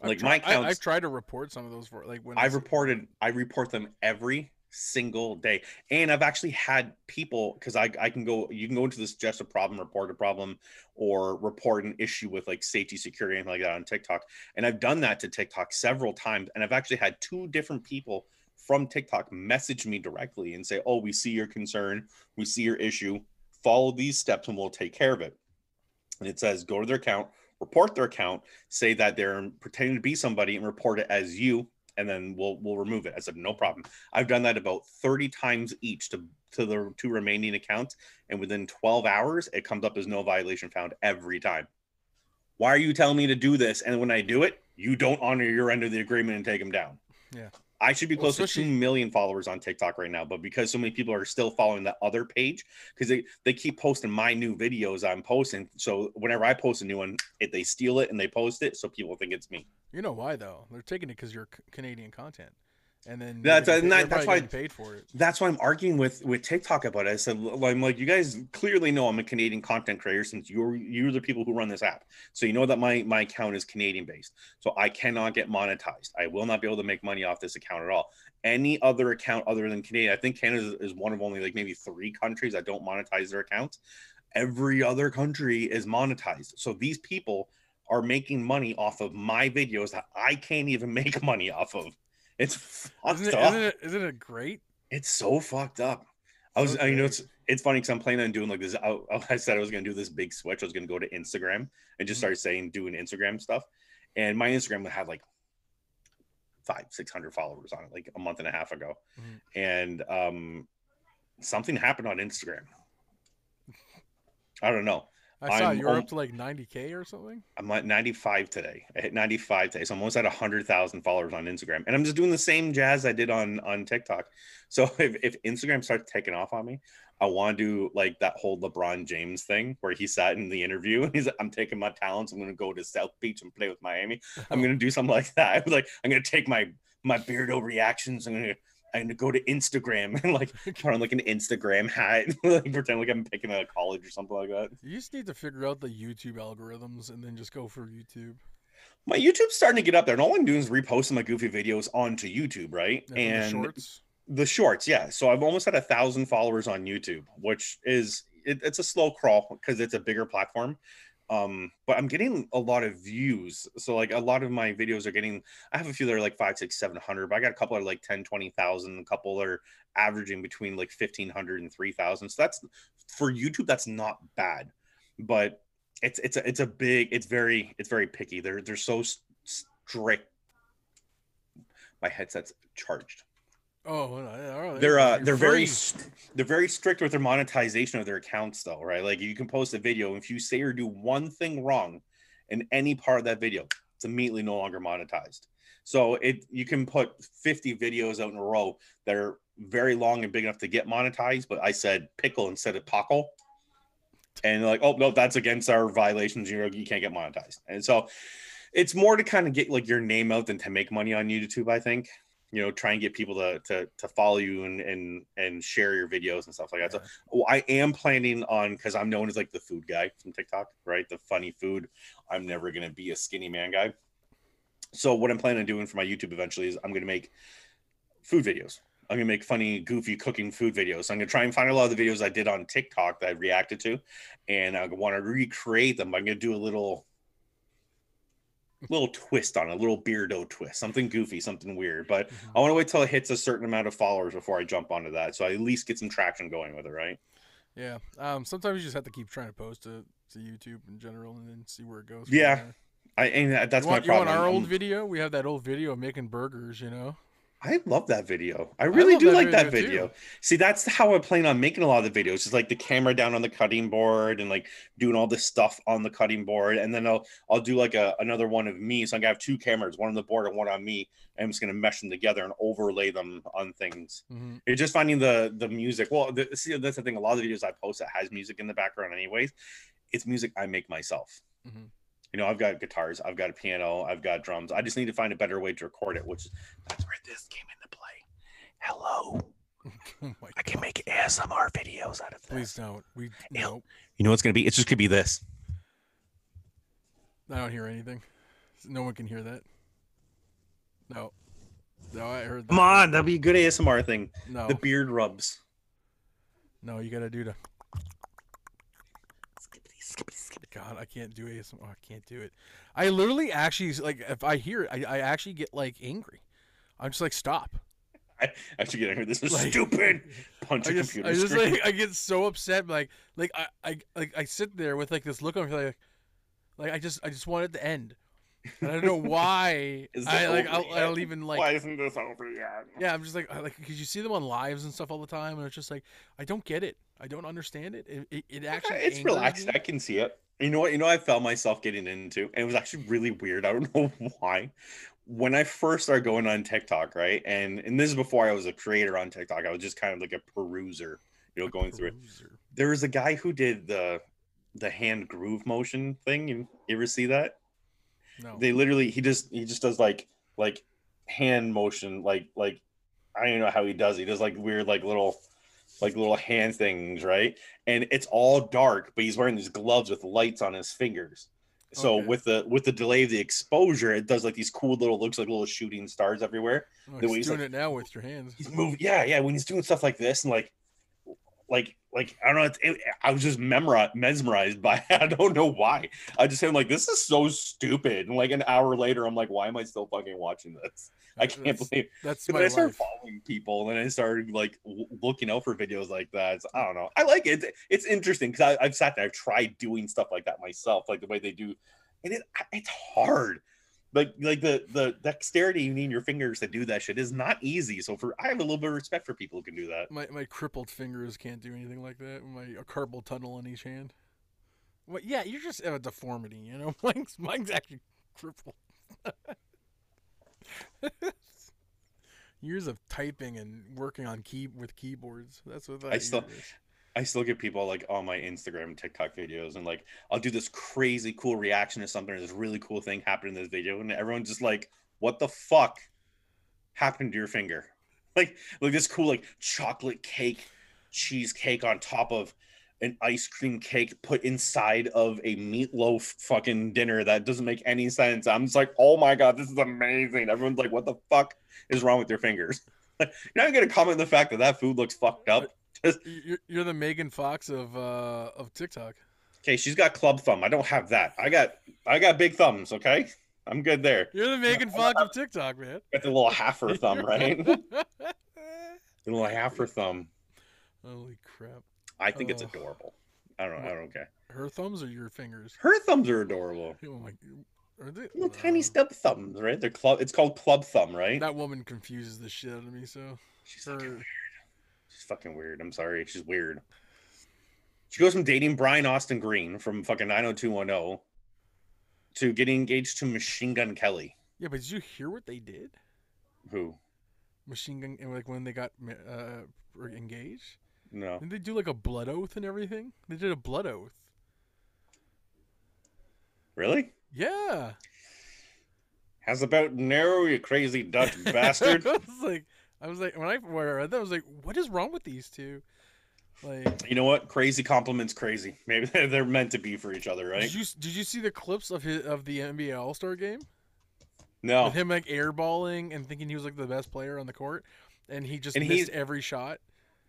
I've like try- my account. I've tried to report some of those. For, like when I've reported, I report them every single day, and I've actually had people because I, I can go you can go into the suggested problem, report a problem, or report an issue with like safety, security, anything like that on TikTok. And I've done that to TikTok several times, and I've actually had two different people from TikTok message me directly and say, oh, we see your concern, we see your issue, follow these steps and we'll take care of it. And it says go to their account, report their account, say that they're pretending to be somebody and report it as you, and then we'll we'll remove it. I said, no problem. I've done that about thirty times each to, to the two remaining accounts. And within twelve hours, it comes up as no violation found every time. Why are you telling me to do this? And when I do it, you don't honor your end of the agreement and take them down. Yeah, I should be well, close to two million followers on TikTok right now. But because so many people are still following the other page, because they, they keep posting my new videos I'm posting. So whenever I post a new one, it, they steal it and they post it. So people think it's me. You know why though? They're taking it because you're c- Canadian content, and then that's gonna, and that, that's why I paid for it. That's why I'm arguing with with TikTok about it. I said, I'm like, you guys clearly know I'm a Canadian content creator since you're you're the people who run this app, so you know that my my account is Canadian based, so I cannot get monetized. I will not be able to make money off this account at all. Any other account other than Canadian, I think Canada is one of only like maybe three countries that don't monetize their accounts. Every other country is monetized, so these people are making money off of my videos that I can't even make money off of. It's fucked isn't it, up. Isn't it, isn't it great? It's so fucked up. I was, okay. I, you know, it's it's funny because I'm planning on doing like this. I, I said I was gonna do this big switch. I was gonna go to Instagram and just start saying doing Instagram stuff. And my Instagram would have like five, six hundred followers on it, like a month and a half ago. Mm-hmm. And um, something happened on Instagram. I don't know. I saw I'm, you're um, up to like ninety K or something. I'm at ninety-five today. I hit ninety-five today. So I'm almost at one hundred thousand followers on Instagram. And I'm just doing the same jazz I did on, on TikTok. So if, if Instagram starts taking off on me, I want to do like that whole LeBron James thing where he sat in the interview and he's like, I'm taking my talents. I'm going to go to South Beach and play with Miami. I'm going to do something like that. I was like, I'm going to take my my Beardo reactions. I'm gonna I'm gonna go to Instagram and like put on like an Instagram hat, and, like pretend like I'm picking a college or something like that. You just need to figure out the YouTube algorithms and then just go for YouTube. My YouTube's starting to get up there, and all I'm doing is reposting my goofy videos onto YouTube, right? And, and the shorts. The shorts, yeah. So I've almost had a thousand followers on YouTube, which is it, it's a slow crawl because it's a bigger platform. Um, but I'm getting a lot of views. So like a lot of my videos are getting, I have a few that are like five, six, seven hundred, but I got a couple that are like ten, twenty thousand, a couple that are averaging between like fifteen hundred and three thousand. So that's for YouTube, that's not bad, but it's, it's a, it's a big, it's very, it's very picky. They're, they're so strict. My headset's charged. Oh, right. they're uh, they're very they're very strict with their monetization of their accounts, though, right? Like you can post a video, and if you say or do one thing wrong in any part of that video, it's immediately no longer monetized. So it you can put fifty videos out in a row that are very long and big enough to get monetized, but I said pickle instead of pockle, and like, oh no, that's against our violations. You you can't get monetized, and so it's more to kind of get like your name out than to make money on YouTube, I think. You know, try and get people to to, to follow you and, and and share your videos and stuff like that. Yeah. So I am planning on, because I'm known as like the food guy from TikTok, right? The funny food. I'm never going to be a skinny man guy. So what I'm planning on doing for my YouTube eventually is I'm going to make food videos. I'm going to make funny, goofy cooking food videos. So I'm going to try and find a lot of the videos I did on TikTok that I reacted to, and I want to recreate them. I'm going to do a little... little twist on a little Beardo twist, something goofy, something weird, but mm-hmm. I want to wait till it hits a certain amount of followers before I jump onto that, so I at least get some traction going with it, right? Yeah. Um sometimes you just have to keep trying to post to, to YouTube in general and then see where it goes. Yeah, I and that's want, my problem. You want our old video? We have that old video of making burgers, you know. I love that video. I really I do that like video that video. Too. See, that's how I plan on making a lot of the videos. It's like the camera down on the cutting board and like doing all this stuff on the cutting board. And then I'll I'll do like a, another one of me. So I'm gonna have two cameras, one on the board and one on me. And I'm just gonna mesh them together and overlay them on things. Mm-hmm. You're just finding the the music. Well, the, see, that's the thing. A lot of the videos I post that has music in the background anyways, it's music I make myself. Mm-hmm. You know, I've got guitars, I've got a piano, I've got drums. I just need to find a better way to record it, which that's where this came into play. Hello. Oh my I can God. Make A S M R videos out of this. Please don't. We no. You know what's gonna be? It's just gonna be this. I don't hear anything. No one can hear that. No. No, I heard that. Come on, that'd be a good A S M R thing. No. The beard rubs. No, you gotta do the God, I can't do A S M R. Oh, I can't do it. I literally actually, like, if I hear it, I, I actually get, like, angry. I'm just like, stop. I actually get angry. This is like, stupid. Punch I a just, computer I just, screen. Like, I get so upset. Like, like I, I, like, I sit there with, like, this look on me. Like, like, I just, I just want it to end. And I don't know why. Is I, like, I'll, I'll even, like. Why isn't this over yet? Yeah, I'm just like, I, like, because you see them on lives and stuff all the time. And it's just like, I don't get it. I don't understand it. It, it, it actually. It's angers relaxed. Me. I can see it. You know what? You know, I found myself getting into, and it was actually really weird. I don't know why. When I first started going on TikTok, right, and and this is before I was a creator on TikTok. I was just kind of like a peruser, you know, a going peruser. through it. There was a guy who did the the hand groove motion thing. You ever see that? No. They literally he just he just does like like hand motion, like like I don't know how he does. He does like weird like little. like little hand things, right? And it's all dark, but he's wearing these gloves with lights on his fingers. So okay. with the with the delay of the exposure, it does like these cool little looks like little shooting stars everywhere. Oh, the he's, he's doing like, it now with your hands. He's moving, yeah, yeah. When he's doing stuff like this and like, like, like I don't know. It's, it, I was just memori- mesmerized by it. I don't know why. I just am like, this is so stupid. And like an hour later, I'm like, why am I still fucking watching this? I can't that's, believe that's my I started life. Following people, and then I started like w- looking out for videos like that. So, I don't know. I like it. It's, it's interesting because I've sat there. I've tried doing stuff like that myself, like the way they do, and it it's hard. Like like the the dexterity you need in your fingers to do that shit is not easy. So for I have a little bit of respect for people who can do that. My my crippled fingers can't do anything like that. My a carpal tunnel on each hand. Well, yeah, you're just a deformity, you know. Mine's mine's actually crippled. Years of typing and working on key with keyboards. That's what I, I still is. I still get people like on my Instagram and TikTok videos, and like I'll do this crazy cool reaction to something or this really cool thing happened in this video, and everyone's just like, what the fuck? happened to your finger? Like, like this cool, like chocolate cake, cheesecake on top of an ice cream cake put inside of a meatloaf fucking dinner that doesn't make any sense. I'm just like, oh my God, this is amazing. Everyone's like, what the fuck is wrong with their fingers? Like, you're not going to comment on the fact that that food looks fucked up. Just... You're, you're the Megan Fox of uh, of TikTok. Okay, she's got club thumb. I don't have that. I got I got big thumbs, okay? I'm good there. You're the Megan Fox of TikTok, man. Got the little half-her thumb, right? The little half-her thumb. Holy crap. I think oh. it's adorable. I don't know. I don't care. Her thumbs or your fingers? Her thumbs are adorable. Oh my, are they? Little uh, tiny stub thumbs, right? They're club. It's called club thumb, right? That woman confuses the shit out of me, so. She's her... fucking weird. She's fucking weird. I'm sorry. She's weird. She goes from dating Brian Austin Green from fucking nine oh two one oh to getting engaged to Machine Gun Kelly. Yeah, but did you hear what they did? Who? Machine Gun, like when they got uh, engaged? No. Didn't they do like a blood oath and everything? They did a blood oath. Really? Yeah. How's about narrow, you crazy Dutch bastard? I was like, I was like, when I, when I read that, I was like, what is wrong with these two? Like, you know what? Crazy compliments, crazy. Maybe they're meant to be for each other, right? Did you did you see the clips of his of the N B A All Star game? No. With him like airballing and thinking he was like the best player on the court, and he just and missed every shot.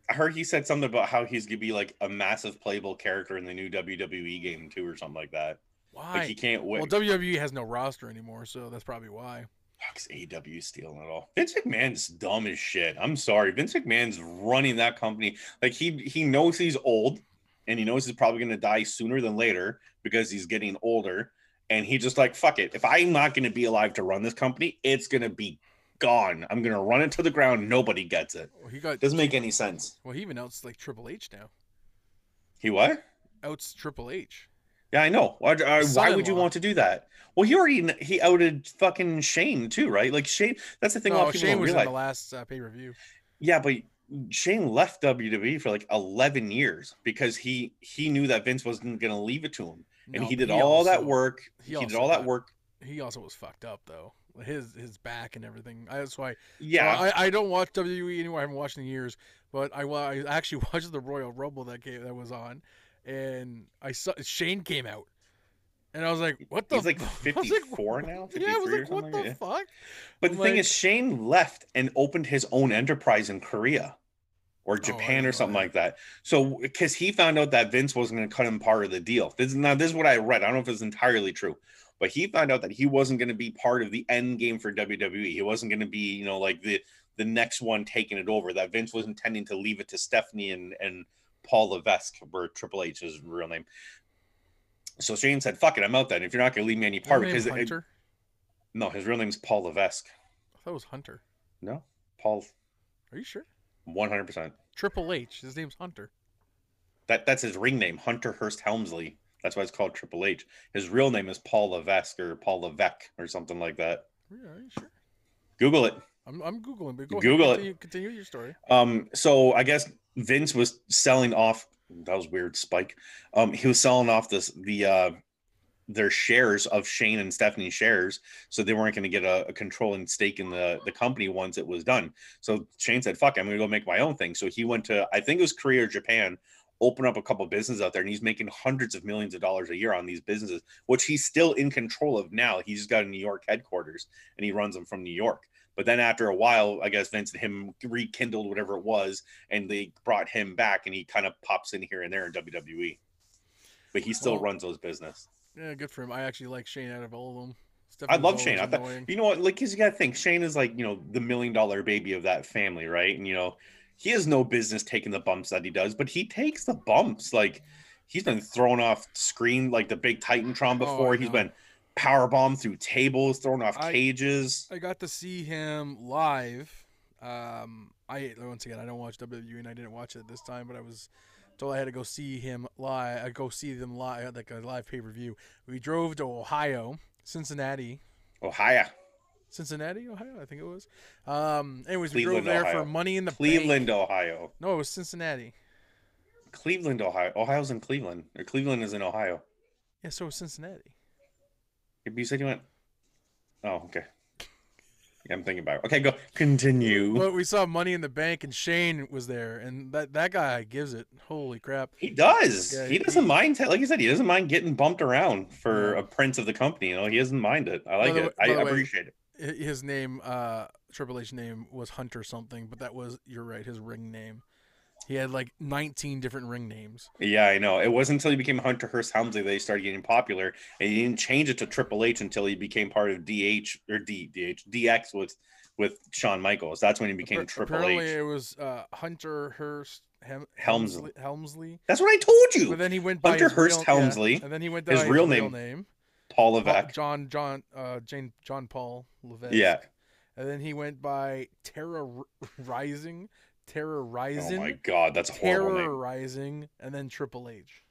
I heard he said something about how he's gonna be like a massive playable character in the new W W E game too, or something like that. Why? Like he can't win. Well, W W E has no roster anymore, so that's probably why. Fuck's A E W stealing it all. Vince McMahon's dumb as shit. I'm sorry. Vince McMahon's running that company. Like he he knows he's old and he knows he's probably gonna die sooner than later because he's getting older. And he just like, fuck it. If I'm not gonna be alive to run this company, it's gonna be gone. I'm gonna run it to the ground. Nobody gets it. Well, he got doesn't make any sense. Well, he even outs like Triple H now. He what? Outs Triple H. Yeah, I know. Why, uh, why would you want to do that? Well, he already he outed fucking Shane too, right? Like Shane. That's the thing. No, a lot of people Shane don't was realize. In the last uh, pay per view. Yeah, but Shane left W W E for like eleven years because he he knew that Vince wasn't gonna leave it to him, and no, he did he all also, that work. He, he did all that work. He also was fucked up though. His his back and everything. That's why. Yeah, so I I don't watch W W E anymore. I haven't watched in years, but I I actually watched the Royal Rumble that game that was on. And I saw Shane came out, and I was like, "What the?" He's like fifty-four now. Yeah, I was like, "What the fuck?" But the thing is, Shane left and opened his own enterprise in Korea, or Japan, or something like that. So, because he found out that Vince wasn't going to cut him part of the deal. This is now this is what I read. I don't know if it's entirely true, but he found out that he wasn't going to be part of the end game for W W E. He wasn't going to be, you know, like the the next one taking it over. That Vince was intending to leave it to Stephanie and and. Paul Levesque, where Triple H is his real name. So Shane said, fuck it, I'm out then. If you're not going to leave me any part. Because it, no, his real name's Paul Levesque. I thought it was Hunter. No, Paul. Are you sure? one hundred percent. Triple H, his name's Hunter. That That's his ring name, Hunter Hearst Helmsley. That's why it's called Triple H. His real name is Paul Levesque or Paul Levesque or something like that. Yeah, are you sure? Google it. I'm, I'm Googling, but go Google ahead. Continue, it. Continue your story. Um, so I guess Vince was selling off. That was weird, Spike. Um, he was selling off this the uh, their shares of Shane and Stephanie shares, so they weren't going to get a, a controlling stake in the the company once it was done. So Shane said, "Fuck, I'm going to go make my own thing." So he went to, I think it was Korea or Japan, open up a couple of businesses out there, and he's making hundreds of millions of dollars a year on these businesses, which he's still in control of now. He's got a New York headquarters, and he runs them from New York. But then after a while, I guess Vince and him rekindled whatever it was, and they brought him back, and he kind of pops in here and there in W W E. But he still well, runs those business. Yeah, good for him. I actually like Shane out of all of them. Stephanie I love Shane. I thought, you know what? Like, cause you got to think, Shane is like, you know, the million dollar baby of that family, right? And you know, he has no business taking the bumps that he does, but he takes the bumps. Like, he's been thrown off screen like the big Titantron before. Oh, he's been powerbombed through tables, thrown off cages. I, I got to see him live. Um, I once again I don't watch W W E and I didn't watch it this time, but I was told I had to go see him live. I go see them live, like a live pay per view. We drove to Ohio, Cincinnati, Ohio, Cincinnati, Ohio. I think it was. Um, anyways, Cleveland, we drove there Ohio. For Money in the Cleveland, Bank. Ohio. No, it was Cincinnati. Cleveland, Ohio. Ohio's in Cleveland. Or Cleveland is in Ohio. Yeah, so it was Cincinnati. You said you went. Oh, okay. I'm thinking about it. Okay, go continue. Well, we saw Money in the Bank, and Shane was there, and that that guy gives it. Holy crap! He does. Guy, he doesn't he, mind. Like you said, he doesn't mind getting bumped around for a prince of the company. You know, he doesn't mind it. I like the, it. I way, appreciate it. His name, uh, Triple H name was Hunter something, but that was you're right. His ring name. He had like nineteen different ring names. Yeah, I know. It wasn't until he became Hunter Hearst Helmsley that he started getting popular, and he didn't change it to Triple H until he became part of D H or D D H D X with with Shawn Michaels. That's when he became Triple H. Apparently, it was uh, Hunter Hearst Hem- Helmsley. Helmsley. That's what I told you. But then he went by Hunter Hearst real, Helmsley. Yeah, and then he went by his, his real name, name. Paul Levesque. John John uh, Jane John Paul Levesque. Yeah. And then he went by Terra R- Rising. Terrorizing. Oh my God, that's a horrible name. Terrorizing, and then Triple H.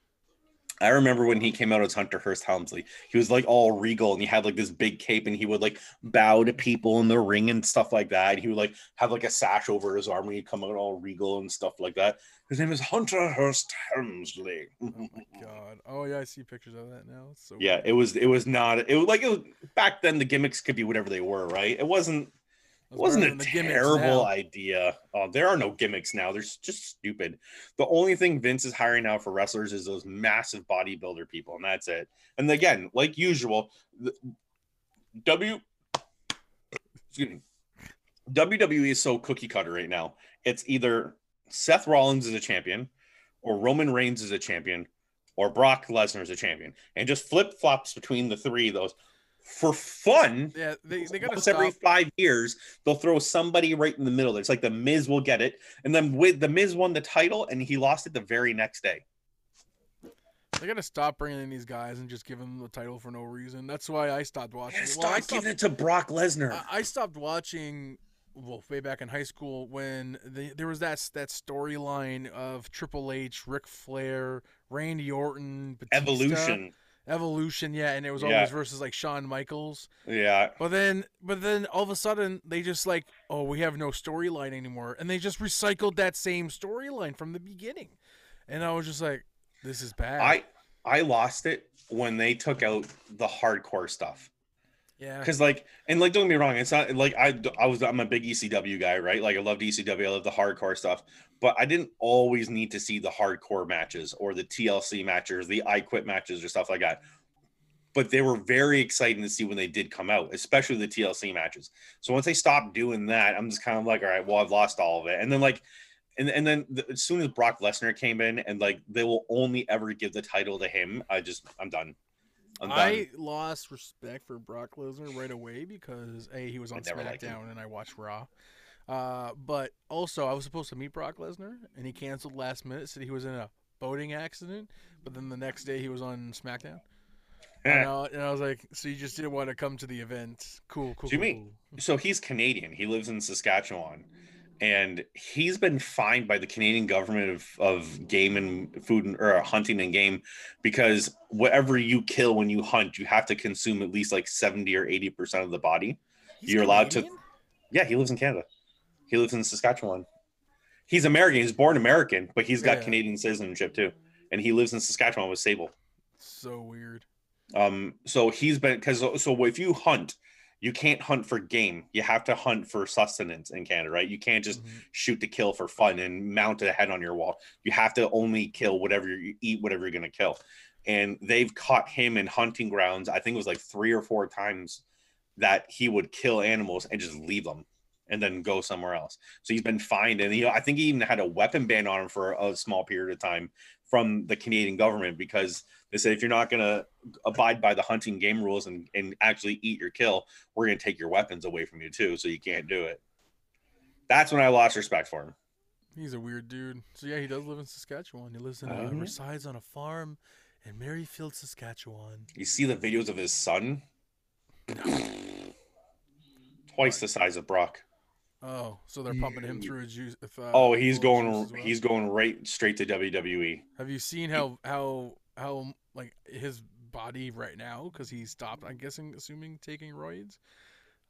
I remember when he came out as Hunter Hearst Helmsley. He was like all regal, and he had like this big cape, and he would like bow to people in the ring and stuff like that. And he would like have like a sash over his arm when he'd come out all regal and stuff like that. His name is Hunter Hearst Helmsley. Oh my God. Oh yeah, I see pictures of that now. It's so yeah, weird. it was it was not it was like it was, back then the gimmicks could be whatever they were, right? It wasn't. It wasn't a terrible idea. Uh, there are no gimmicks now. They're just stupid. The only thing Vince is hiring now for wrestlers is those massive bodybuilder people, and that's it. And again, like usual, the W excuse me, W W E is so cookie cutter right now. It's either Seth Rollins is a champion, or Roman Reigns is a champion, or Brock Lesnar is a champion, and just flip-flops between the three of those. For fun, yeah, they, they gotta once stop. Every five years, they'll throw somebody right in the middle. It's like the Miz will get it, and then with the Miz won the title, and he lost it the very next day. They gotta stop bringing in these guys and just give them the title for no reason. That's why I stopped watching. Stop well, I stopped, giving it to Brock Lesnar. I, I stopped watching. Well, way back in high school when the, there was that that storyline of Triple H, Ric Flair, Randy Orton, Batista. Evolution. Evolution, yeah, and it was always yeah. versus like Shawn Michaels. Yeah. But then but then all of a sudden they just like, oh, we have no storyline anymore. And they just recycled that same storyline from the beginning. And I was just like, this is bad. I, I lost it when they took out the hardcore stuff. Yeah. Cause like, and like, don't get me wrong. It's not like I, I was, I'm a big E C W guy, right? Like I loved E C W. I love the hardcore stuff, but I didn't always need to see the hardcore matches or the T L C matches, the I Quit matches or stuff like that. But they were very exciting to see when they did come out, especially the T L C matches. So once they stopped doing that, I'm just kind of like, all right, well, I've lost all of it. And then like, and, and then the, as soon as Brock Lesnar came in and like, they will only ever give the title to him. I just, I'm done. I lost respect for Brock Lesnar right away because A, he was on SmackDown and I watched Raw. Uh, but also, I was supposed to meet Brock Lesnar and he canceled last minute. Said he was in a boating accident, but then the next day he was on SmackDown. And, I, and I was like, so you just didn't want to come to the event? Cool, cool. Do you mean? So he's Canadian. He lives in Saskatchewan, and he's been fined by the Canadian government of, of game and food and, or hunting and game, because whatever you kill when you hunt, you have to consume at least like seventy or eighty percent of the body. He's You're Canadian? allowed to. Yeah, he lives in Canada. He lives in Saskatchewan. He's American. He's born American, but he's got yeah. Canadian citizenship too. And he lives in Saskatchewan with Sable. So weird. Um. So he's been, because so if you hunt, you can't hunt for game. You have to hunt for sustenance in Canada, right? You can't just mm-hmm. shoot to kill for fun and mount a head on your wall. You have to only kill whatever you eat, whatever you're going to kill. And they've caught him in hunting grounds. I think it was like three or four times that he would kill animals and just leave them and then go somewhere else. So he's been fined. And you know, I think he even had a weapon ban on him for a small period of time from the Canadian government, because they said, if you're not going to abide by the hunting game rules and, and actually eat your kill, we're going to take your weapons away from you too. So you can't do it. That's when I lost respect for him. He's a weird dude. So yeah, he does live in Saskatchewan. He lives in, uh, um, resides on a farm in Merrifield, Saskatchewan. You see the videos of his son? Twice the size of Brock. Oh, so they're pumping him through a juice. If, uh, oh, he's going. Well. He's going right straight to W W E. Have you seen how how how like his body right now? Because he stopped. I'm guessing, assuming taking roids.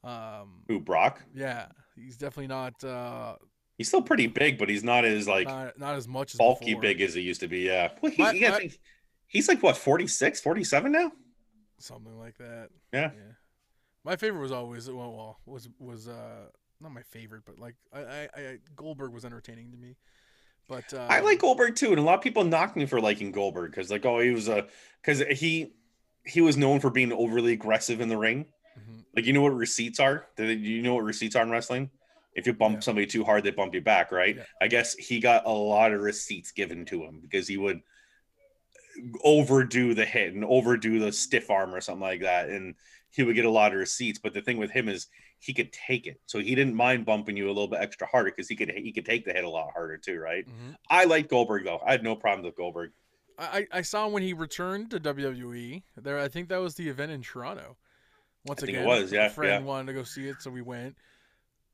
Um. Who, Brock? Yeah, he's definitely not. Uh, he's still pretty big, but he's not as like not, not as much as bulky before. Big as he used to be. Yeah. Well, he, my, he my, he's like what, forty-six, forty-seven now? Something like that. Yeah. Yeah. My favorite was always well, well was was uh, not my favorite, but like I, I, I Goldberg was entertaining to me. But uh, I like Goldberg too, and a lot of people knock me for liking Goldberg because like oh he was a because he he was known for being overly aggressive in the ring. Mm-hmm. Like you know what receipts are? You know what receipts are in wrestling? If you bump yeah. somebody too hard, they bump you back, right? Yeah. I guess he got a lot of receipts given to him because he would overdo the hit and overdo the stiff arm or something like that, and he would get a lot of receipts. But the thing with him is he could take it, so he didn't mind bumping you a little bit extra harder because he could he could take the hit a lot harder too, right? Mm-hmm. I like Goldberg though. I had no problems with Goldberg. I, I saw him when he returned to W W E. There, I think that was the event in Toronto. Once I think again, it was, yeah, a friend yeah. wanted to go see it, so we went.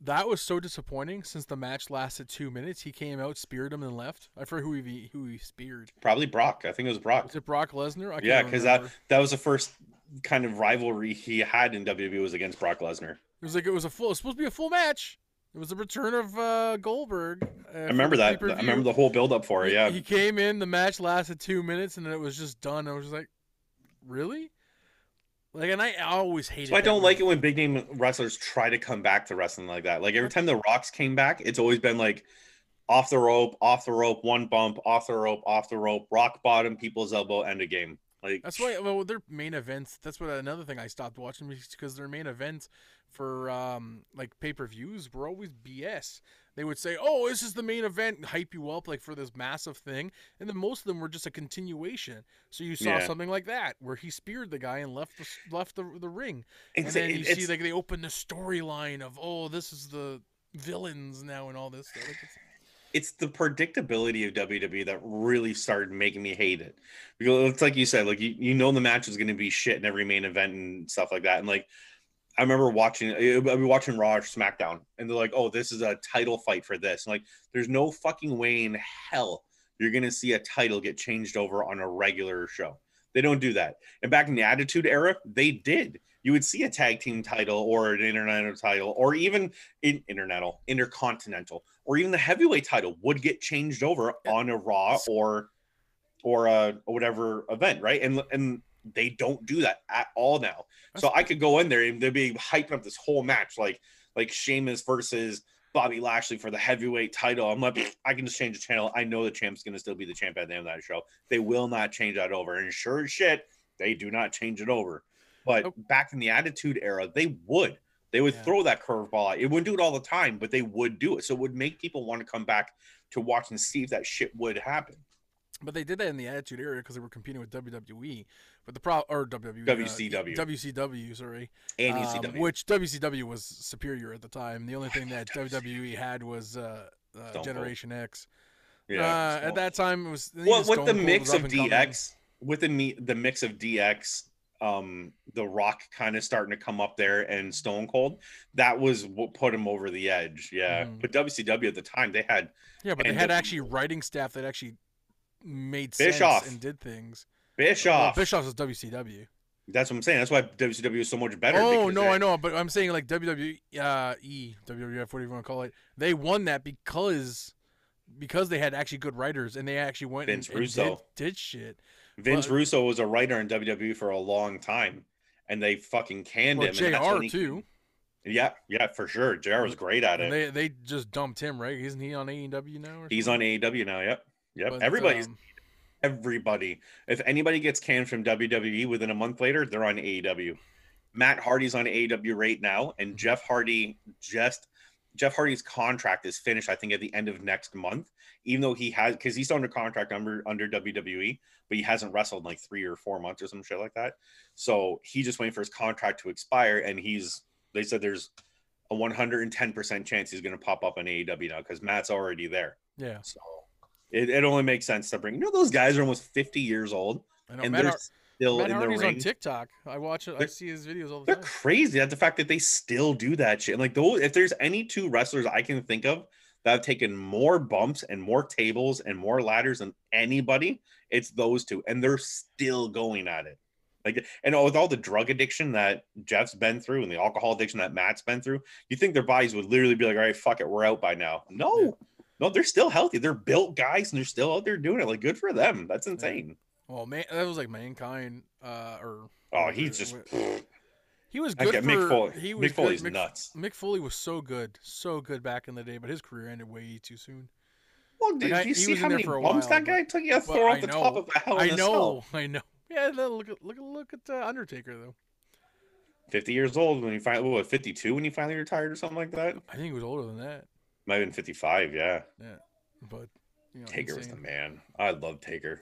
That was so disappointing since the match lasted two minutes. He came out, speared him, and left. I forget who he who he speared. Probably Brock. I think it was Brock. Was it Brock Lesnar? I yeah, because that that was the first kind of rivalry he had in W W E was against Brock Lesnar. It was like it was a full. It was supposed to be a full match. It was the return of uh, Goldberg. Uh, I remember that. I remember the whole build-up for it. Yeah, he, he came in. The match lasted two minutes, and then it was just done. I was just like, really? Like, and I always hated. So I don't like it when big name wrestlers try to come back to wrestling like that. Like every time the Rocks came back, it's always been like off the rope, off the rope, one bump, off the rope, off the rope, rock bottom, people's elbow, end of game. Like that's why. Well, their main events. That's what another thing I stopped watching because their main events for um like pay per views were always B S. They would say, "Oh, this is the main event," and hype you up like for this massive thing, and then most of them were just a continuation. So you saw yeah. something like that where he speared the guy and left the, left the the ring, it's, and then it, you it's, see like they open the storyline of, "Oh, this is the villains now," and all this stuff. Like, it's, it's the predictability of W W E that really started making me hate it. Because it's like you said, like you you know the match is going to be shit in every main event and stuff like that, and like. I remember watching, I was watching Raw or SmackDown, and they're like, "Oh, this is a title fight for this." And like, there's no fucking way in hell you're gonna see a title get changed over on a regular show. They don't do that. And back in the Attitude Era, they did. You would see a tag team title or an international title, or even in international, intercontinental, or even the heavyweight title would get changed over on a Raw or or a whatever event, right? And and. They don't do that at all now. So I could go in there and they'd be hyping up this whole match, like like Sheamus versus Bobby Lashley for the heavyweight title. I'm like, I can just change the channel. I know the champ's going to still be the champ at the end of that show. They will not change that over. And sure as shit, they do not change it over. But okay. Back in the Attitude Era, they would. They would yeah. throw that curveball out. It wouldn't do it all the time, but they would do it. So it would make people want to come back to watch and see if that shit would happen. But they did that in the Attitude Era because they were competing with W W E, but the pro or W W E, W C W, uh, W C W, sorry, and E C W, um, which W C W was superior at the time. The only thing that W W E had was uh, uh, Generation Cold. X. Yeah, uh, at that time it was. Well, with Stone the mix of D X, with the the mix of D X, um, The Rock kind of starting to come up there, and Stone Cold, that was what put him over the edge. Yeah, mm. But W C W at the time they had. Yeah, but they had the, actually writing staff that actually. Made sense Bischoff. And did things. Bischoff. Well, Bischoff was W C W. That's what I'm saying. That's why W C W is so much better. Oh no, they... I know, but I'm saying like W W E, uh, E, W W F, whatever you want to call it. They won that because because they had actually good writers and they actually went Vince and, Russo. and did, did shit. Vince but, Russo was a writer in W W E for a long time, and they fucking canned well, him. J R and that's when he... too. Yeah, yeah, for sure. J R was great at it. And they they just dumped him, right? Isn't he on A E W now? Or He's something? on A E W now. Yep. Yep, but, everybody's um, everybody. If anybody gets canned from W W E within a month later, they're on A E W. Matt Hardy's on A E W right now, and mm-hmm. Jeff Hardy just Jeff Hardy's contract is finished. I think at the end of next month, even though he has because he's under contract under under W W E, but he hasn't wrestled in like three or four months or some shit like that. So he's just waiting for his contract to expire, and he's they said there's a one hundred ten percent chance he's going to pop up on A E W now because Matt's already there. Yeah. So. It, it only makes sense to bring. You know, those guys are almost fifty years old, I know, and Matt they're Har- still Matt in Hardy's the ring. on TikTok. I watch it. I see his videos all the they're time. They're crazy at the fact that they still do that shit. And like, those, if there's any two wrestlers I can think of that have taken more bumps and more tables and more ladders than anybody, it's those two, and they're still going at it. Like, and with all the drug addiction that Jeff's been through and the alcohol addiction that Matt's been through, you think their bodies would literally be like, "All right, fuck it, we're out by now." No. Yeah. No, they're still healthy. They're built guys, and they're still out there doing it. Like, good for them. That's insane. Yeah. Well, man, that was like Mankind. Uh, or oh, he's just. He He was good. Okay, for, Mick Foley. He was Mick Foley's Mick, nuts. Mick Foley was so good, so good back in the day, but his career ended way too soon. Well, did like, you see how many bumps that guy took? You throw off the top of the hell in I know, cell. I know. Yeah, look at look, look at uh, Undertaker though. Fifty years old when he finally, what, fifty-two when he finally retired or something like that. I think he was older than that. Might have been fifty-five. Yeah. Yeah, but you know, Taker insane. was the man. I love Taker.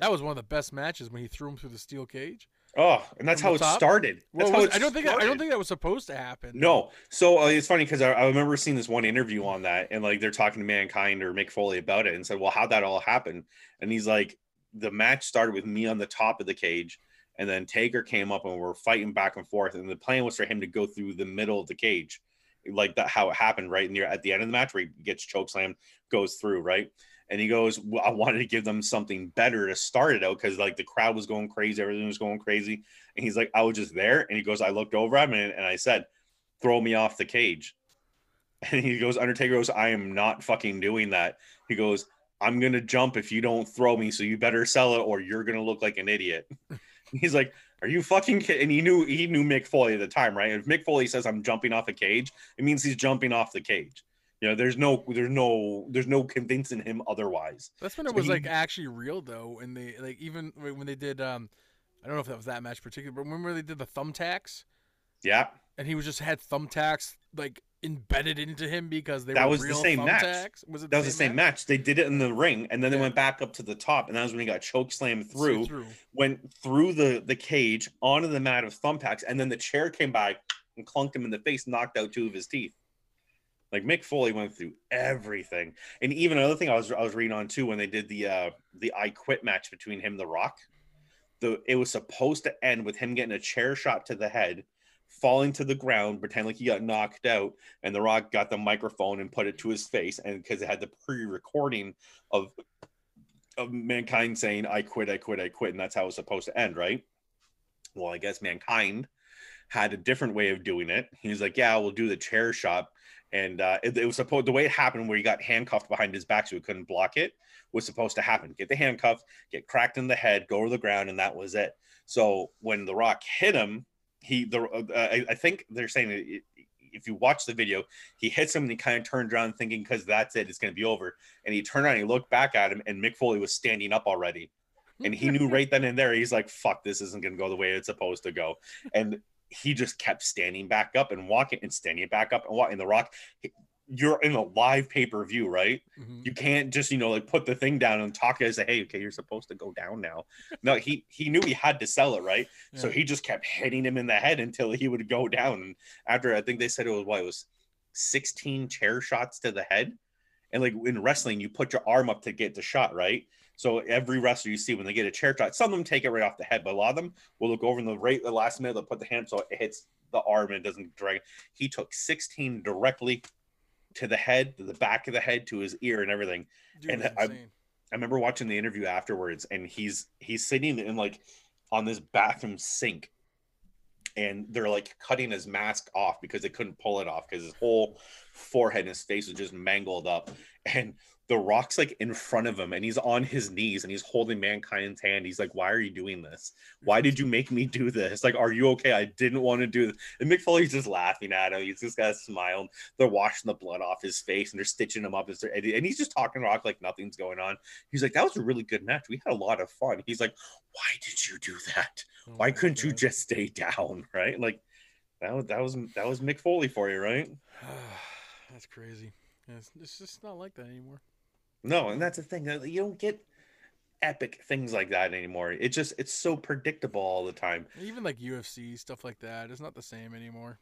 That was one of the best matches when he threw him through the steel cage. Oh, and that's how it top? started. That's well, how it I don't started. think I don't think that was supposed to happen. No, so uh, it's funny because I, I remember seeing this one interview on that, and like they're talking to Mankind or Mick Foley about it, and said, "Well, how'd that all happen?" And he's like, "The match started with me on the top of the cage, and then Taker came up, and we're fighting back and forth, and the plan was for him to go through the middle of the cage, like that how it happened, right near at the end of the match where he gets chokeslammed, goes through, right." And he goes, well, I wanted to give them something better to start it out because, like, the crowd was going crazy. Everything was going crazy. And he's like, I was just there. And he goes, I looked over at him and, and I said, throw me off the cage. And he goes, Undertaker goes, I am not fucking doing that. He goes, I'm going to jump if you don't throw me. So you better sell it or you're going to look like an idiot. He's like, are you fucking kidding? And he knew, he knew Mick Foley at the time, right? And if Mick Foley says I'm jumping off a cage, it means he's jumping off the cage. You know, there's no, there's no, there's no convincing him otherwise. That's when it so was he, like actually real though, and they like even when they did, um, I don't know if that was that match particular, but remember they did the thumbtacks. Yeah. And he was just had thumbtacks like embedded into him because they that were was real the same thumbtacks. Match. Was it that the was the same match? match? They did it in the ring, and then yeah. they went back up to the top, and that was when he got choke slammed through, through, went through the the cage onto the mat of thumbtacks, and then the chair came by and clunked him in the face, knocked out two of his teeth. Like Mick Foley went through everything, and even another thing I was I was reading on too when they did the uh, the I Quit match between him and The Rock, the it was supposed to end with him getting a chair shot to the head, falling to the ground, pretend like he got knocked out, and The Rock got the microphone and put it to his face, and because it had the pre-recording of of Mankind saying I quit, I quit, I quit, and that's how it was supposed to end, right? Well, I guess Mankind had a different way of doing it. He was like, yeah, we'll do the chair shot. And uh, it, it was supposed the way it happened, where he got handcuffed behind his back so he couldn't block it, was supposed to happen. Get the handcuff, get cracked in the head, go to the ground, and that was it. So when The Rock hit him, he the uh, I, I think they're saying it, if you watch the video, he hits him and he kind of turned around thinking because that's it, it's going to be over. And he turned around, and he looked back at him, and Mick Foley was standing up already, and he knew right then and there he's like, "Fuck, this isn't going to go the way it's supposed to go." And he just kept standing back up and walking and standing back up and walking. The Rock, you're in a live pay-per-view, right? Mm-hmm. You can't just, you know, like put the thing down and talk and say, hey, okay, you're supposed to go down now. No, he, he knew he had to sell it, right? Yeah. So he just kept hitting him in the head until he would go down. And after, I think they said it was, what, it was sixteen chair shots to the head. And like in wrestling, you put your arm up to get the shot, right? So every wrestler you see when they get a chair shot, some of them take it right off the head, but a lot of them will look over in the right the last minute, they'll put the hand so it hits the arm and it doesn't drag. He took sixteen directly to the head, to the back of the head, to his ear and everything. Dude, and I, I remember watching the interview afterwards, and he's he's sitting in like on this bathroom sink, and they're like cutting his mask off because they couldn't pull it off because his whole forehead and his face was just mangled up. And The Rock's like in front of him, and he's on his knees, and he's holding Mankind's hand. He's like, why are you doing this? Why did you make me do this? Like, are you okay? I didn't want to do this. And Mick Foley's just laughing at him. He's just got a smile. They're washing the blood off his face, and they're stitching him up. And he's just talking to Rock like nothing's going on. He's like, that was a really good match. We had a lot of fun. He's like, why did you do that? Why couldn't you just stay down? Right? Like, that was, that was, that was Mick Foley for you, right? That's crazy. It's, it's just not like that anymore. No, and that's the thing. You don't get epic things like that anymore. It just it's so predictable all the time. Even like U F C stuff like that, it's not the same anymore.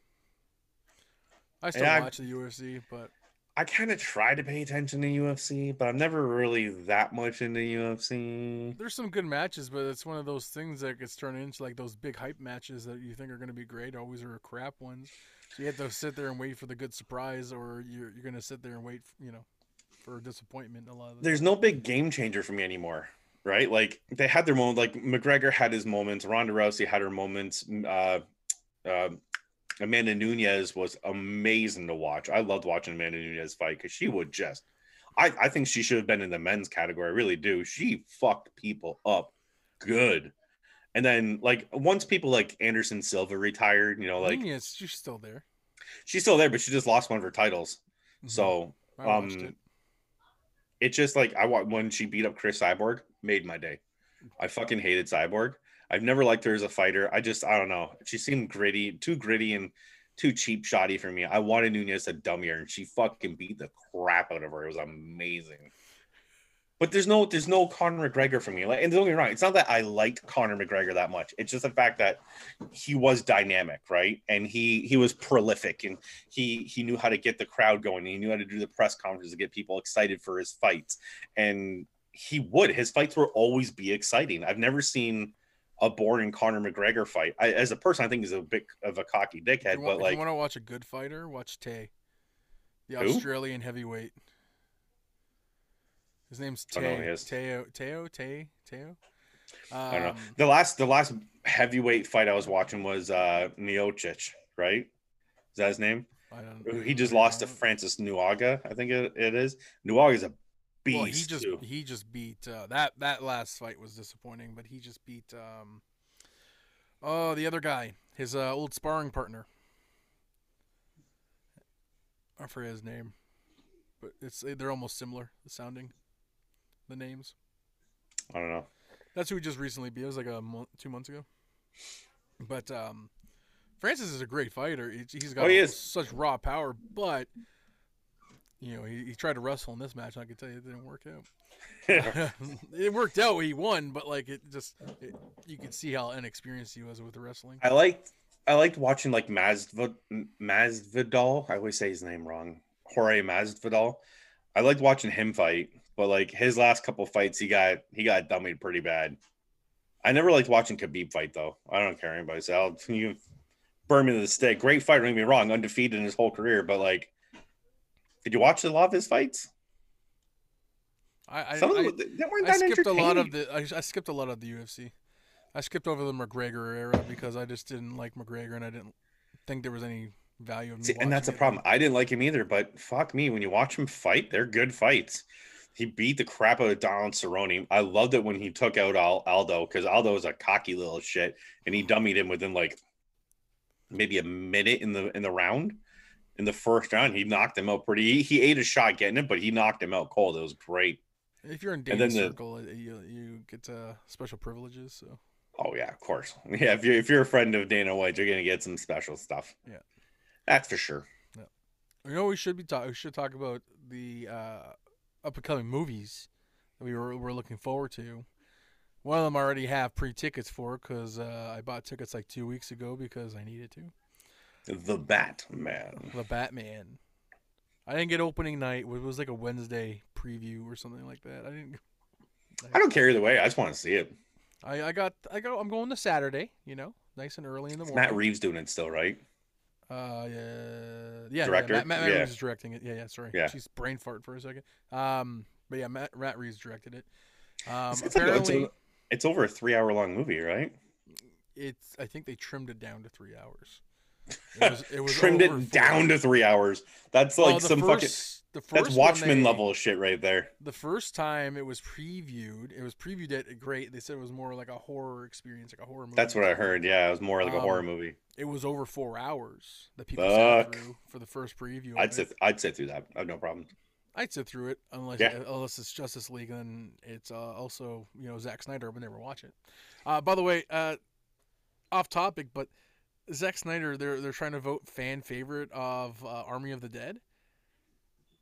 I still I, watch the U F C, but I kind of try to pay attention to U F C, but I'm never really that much into U F C. There's some good matches, but it's one of those things that gets turned into like those big hype matches that you think are going to be great, always are crap ones. So you have to sit there and wait for the good surprise, or you're you're going to sit there and wait, for, you know. Or disappointment a lot of the There's no big game changer for me anymore, right? Like they had their moment, like McGregor had his moments, Ronda Rousey had her moments, uh, uh, Amanda Nunes was amazing to watch. I loved watching Amanda Nunes fight because she would just, I, I think she should have been in the men's category, I really do. She fucked people up good. And then, like, once people like Anderson Silva retired, you know, like, yes, she's still there. She's still there, but she just lost one of her titles. Mm-hmm. So, I um, it. It just like I want when she beat up Chris Cyborg, made my day. I fucking hated Cyborg. I've never liked her as a fighter. I just, I don't know. She seemed gritty, too gritty and too cheap shoddy for me. I wanted Nunez to dumb her, and she fucking beat the crap out of her. It was amazing. But there's no, there's no Conor McGregor for me. Like, and don't get me wrong, it's not that I liked Conor McGregor that much. It's just the fact that he was dynamic, right? And he he was prolific, and he he knew how to get the crowd going. He knew how to do the press conference to get people excited for his fights. And he would. His fights would always be exciting. I've never seen a boring Conor McGregor fight. I, as a person, I think he's a bit of a cocky dickhead. You want, but like, if you want to watch a good fighter, watch Tay, the who? Australian heavyweight. His name's Teo. Oh, no, Teo. Teo. Teo. Teo. Um, I don't know. The last, the last heavyweight fight I was watching was uh, Miocic, right? Is that his name? I don't he just know. lost to Francis Ngannou, I think it, it is. Nuaga's a beast. Well, he just too. he just beat uh, that that last fight was disappointing, but he just beat um, oh the other guy, his uh, old sparring partner. I forget his name, but it's they're almost similar the sounding. The names. I don't know. That's who we just recently beat. It was like a month, two months ago. But um, Francis is a great fighter. He, he's got oh, he such raw power. But you know, he, he tried to wrestle in this match. And I can tell you, it didn't work out. Yeah. It worked out. He won, but like it just, it, you could see how inexperienced he was with the wrestling. I liked, I liked watching like Masvidal. Masvidal. I always say his name wrong. Jorge Masvidal. I liked watching him fight. But like his last couple fights, he got he got dummied pretty bad. I never liked watching Khabib fight though. I don't care anybody says. I'll you burn me to the stick. Great fight, don't get me wrong, undefeated in his whole career. But like, did you watch a lot of his fights? I I, Some of them, I, weren't I that skipped a lot of the I, I skipped a lot of the U F C. I skipped over the McGregor era because I just didn't like McGregor and I didn't think there was any value of me. See, and that's the problem. I didn't like him either. But fuck me, when you watch him fight, they're good fights. He beat the crap out of Donald Cerrone. I loved it when he took out Aldo because Aldo was a cocky little shit, and he dummied him within like maybe a minute in the in the round. In the first round, he knocked him out pretty. He, he ate a shot getting it, but he knocked him out cold. It was great. If you're in Dating Circle, the, you you get uh, special privileges. So. Oh yeah, of course. Yeah, if you're if you're a friend of Dana White, you're gonna get some special stuff. Yeah, that's for sure. Yeah. You know, we should be talk. We should talk about the. Uh, up-and-coming movies that we were, were looking forward to. One of them I already have pre-tickets for because uh, I bought tickets like two weeks ago because I needed to. The Batman. The Batman. I didn't get opening night. It was like a Wednesday preview or something like that. I didn't. I, I don't care either way. I just want to see it. I, I got. I go. I'm going to Saturday. You know, nice and early in the morning. Matt Reeves doing it still, right? Uh yeah yeah director yeah, Matt, Matt yeah. Reeves is directing it yeah yeah sorry yeah she's brain fart for a second um but yeah Matt, Matt Reeves directed it um it's, apparently, like a, it's, a, it's over a three hour long movie right it's I think they trimmed it down to three hours it was, it was trimmed it four. down to three hours that's like uh, some first, fucking that's Watchmen they, level shit right there the first time it was previewed it was previewed at great they said it was more like a horror experience like a horror movie that's what I heard yeah it was more like um, a horror movie. It was over four hours that people Fuck. sat through for the first preview. I'd sit, I'd sit through that. I have no problem. I'd sit through it unless yeah. unless it's Justice League and it's uh, also you know Zack Snyder. I would never watch it. Uh, by the way, uh, off topic, but Zack Snyder they're they're trying to vote fan favorite of uh, Army of the Dead.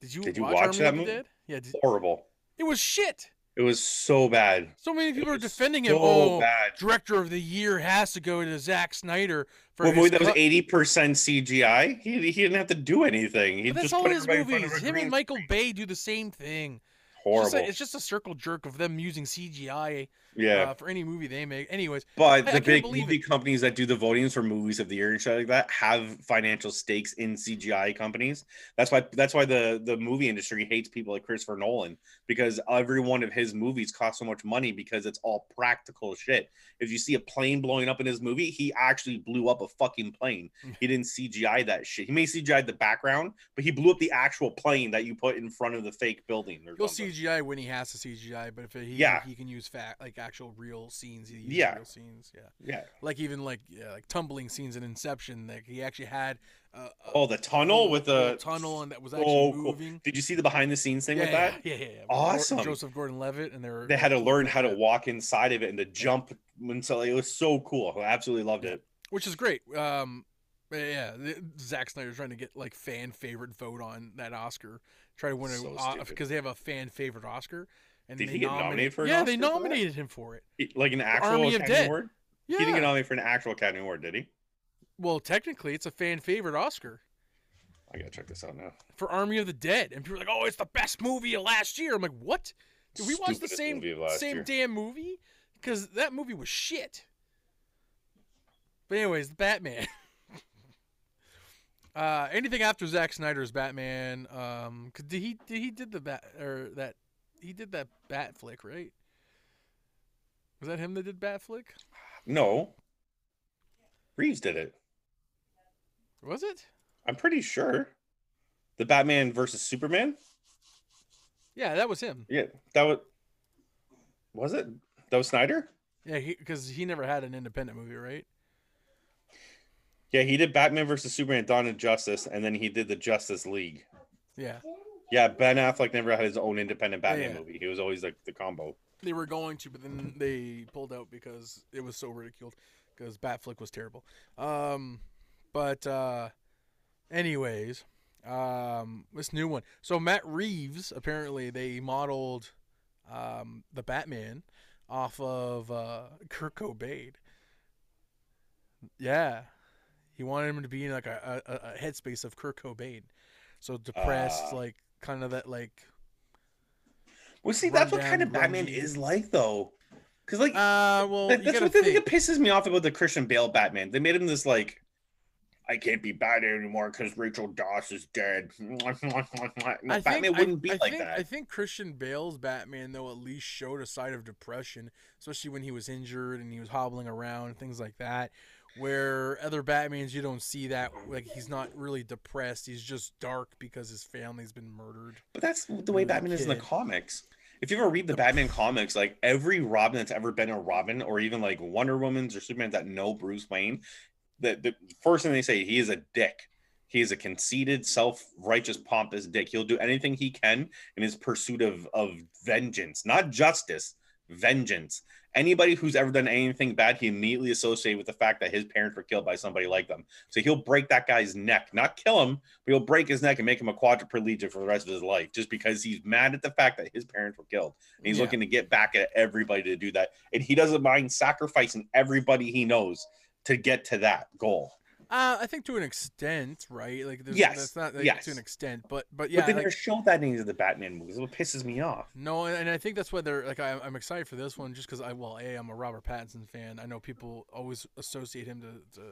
Did you, Did you watch, watch Army that of movie? The Dead? Yeah, did, horrible. It was shit. It was so bad. So many people are defending so him. Oh, bad. Director of the year has to go to Zack Snyder for well, his. That was eighty percent C G I. He he didn't have to do anything. He but that's just all put his movies. Him and Michael screen. Bay do the same thing. Horrible. It's just, a, it's just a circle jerk of them using C G I. Yeah. Uh, for any movie they make, anyways. But I, the I big movie it. companies that do the votings for movies of the year and shit like that have financial stakes in C G I companies. That's why. That's why the the movie industry hates people like Christopher Nolan because every one of his movies costs so much money because it's all practical shit. If you see a plane blowing up in his movie, he actually blew up a fucking plane. He didn't C G I that shit. He may C G I the background, but he blew up the actual plane that you put in front of the fake building. Or You'll something. C G I when he has to C G I, but if he yeah. he can use fact like actual real scenes, he uses yeah. real scenes. Yeah. Yeah. Like even like yeah, like tumbling scenes in Inception, like he actually had uh, oh the tunnel a, with the a tunnel and that was actually oh, moving. Cool. Did you see the behind the scenes thing yeah, with yeah, that? Yeah, yeah, yeah. Awesome. Joseph Gordon-Levitt and they were they had to learn how to walk inside of it and to jump and so like, it was so cool. I absolutely loved yeah. it. Which is great. Um Yeah, Zack Snyder's trying to get like fan favorite vote on that Oscar, try to win so it because they have a fan favorite Oscar. And did they he get nominated, nominated for? An yeah, Oscar they nominated him for it, like an actual Academy Award. Yeah. He didn't get nominated for an actual Academy Award, did he? Well, technically, it's a fan favorite Oscar. I gotta check this out now for Army of the Dead, and people are like, "Oh, it's the best movie of last year." I'm like, "What? Did we watch the same same year. damn movie? Because that movie was shit." But anyways, the Batman. Uh, anything after Zack Snyder's Batman, um, cause did he did he did the bat or that he did that Bat flick, right? Was that him that did Bat flick? No, Reeves did it. Was it? I'm pretty sure. The Batman versus Superman. Yeah, that was him. Yeah, that was. Was it? That was Snyder. Yeah, because he, he never had an independent movie, right? Yeah, he did Batman versus Superman, Dawn of Justice, and then he did the Justice League. Yeah. Yeah, Ben Affleck never had his own independent Batman yeah. movie. He was always like the combo. They were going to, but then they pulled out because it was so ridiculed because Batflick was terrible. Um, but uh, anyways, um, this new one. So Matt Reeves, apparently they modeled um, the Batman off of uh, Kurt Cobain. Yeah. He wanted him to be in like a, a, a headspace of Kurt Cobain, so depressed, uh, like kind of that like. Well, see, that's what kind of Batman is like, though, because like, uh, well, that, that's what the thing that pisses me off about the Christian Bale Batman. They made him this like, I can't be Batman anymore because Rachel Dawes is dead. Batman think, wouldn't I, be I like think, that. I think Christian Bale's Batman, though, at least showed a side of depression, especially when he was injured and he was hobbling around and things like that. Where other Batmans, you don't see that. Like, he's not really depressed. He's just dark because his family's been murdered. But that's the way Batman is in the comics. If you ever read the, the Batman comics, like, every Robin that's ever been a Robin, or even, like, Wonder Woman's or Superman's that know Bruce Wayne, the, the first thing they say, he is a dick. He is a conceited, self-righteous, pompous dick. He'll do anything he can in his pursuit of, of vengeance. Not justice, vengeance. Anybody who's ever done anything bad, he immediately associated with the fact that his parents were killed by somebody like them. So he'll break that guy's neck, not kill him, but he'll break his neck and make him a quadriplegic for the rest of his life just because he's mad at the fact that his parents were killed. And he's yeah. looking to get back at everybody to do that. And he doesn't mind sacrificing everybody he knows to get to that goal. Uh, I think to an extent, right? Like, there's, yes, that's not like, yes. to an extent, but but yeah, but they like, never show that in the Batman movies. What pisses me off. No, and I think that's why they're like, I, I'm excited for this one just because I, well, a I'm a Robert Pattinson fan. I know people always associate him to, to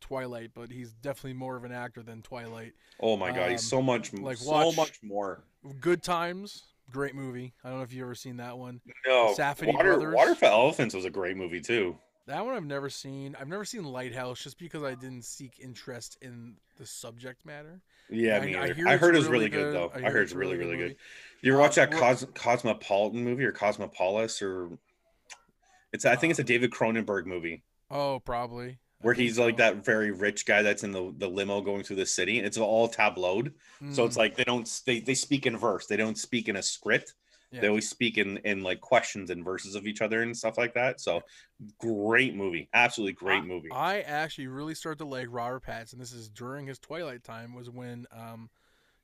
Twilight, but he's definitely more of an actor than Twilight. Oh my god, um, he's so much, like so much more. Good Times, great movie. I don't know if you've ever seen that one. No, Safety Brothers. Water for Elephants was a great movie too. That one I've never seen. I've never seen Lighthouse just because I didn't seek interest in the subject matter. Yeah, I, me I, hear I heard it was really good, good though. I heard, I heard it's really, really good. Movie. You ever uh, watch that Cos Cosmopolitan movie or Cosmopolis? Or it's I think uh, it's a David Cronenberg movie. Oh, probably. Where he's like that very rich guy that's in the, the limo going through the city. And it's all tabloid. Mm. So it's like they don't they, they speak in verse. They don't speak in a script. Yeah. They always speak in, in like questions and verses of each other and stuff like that. So great movie. Absolutely great I, movie. I actually really started to like Robert Pattinson. This is during his Twilight time was when um,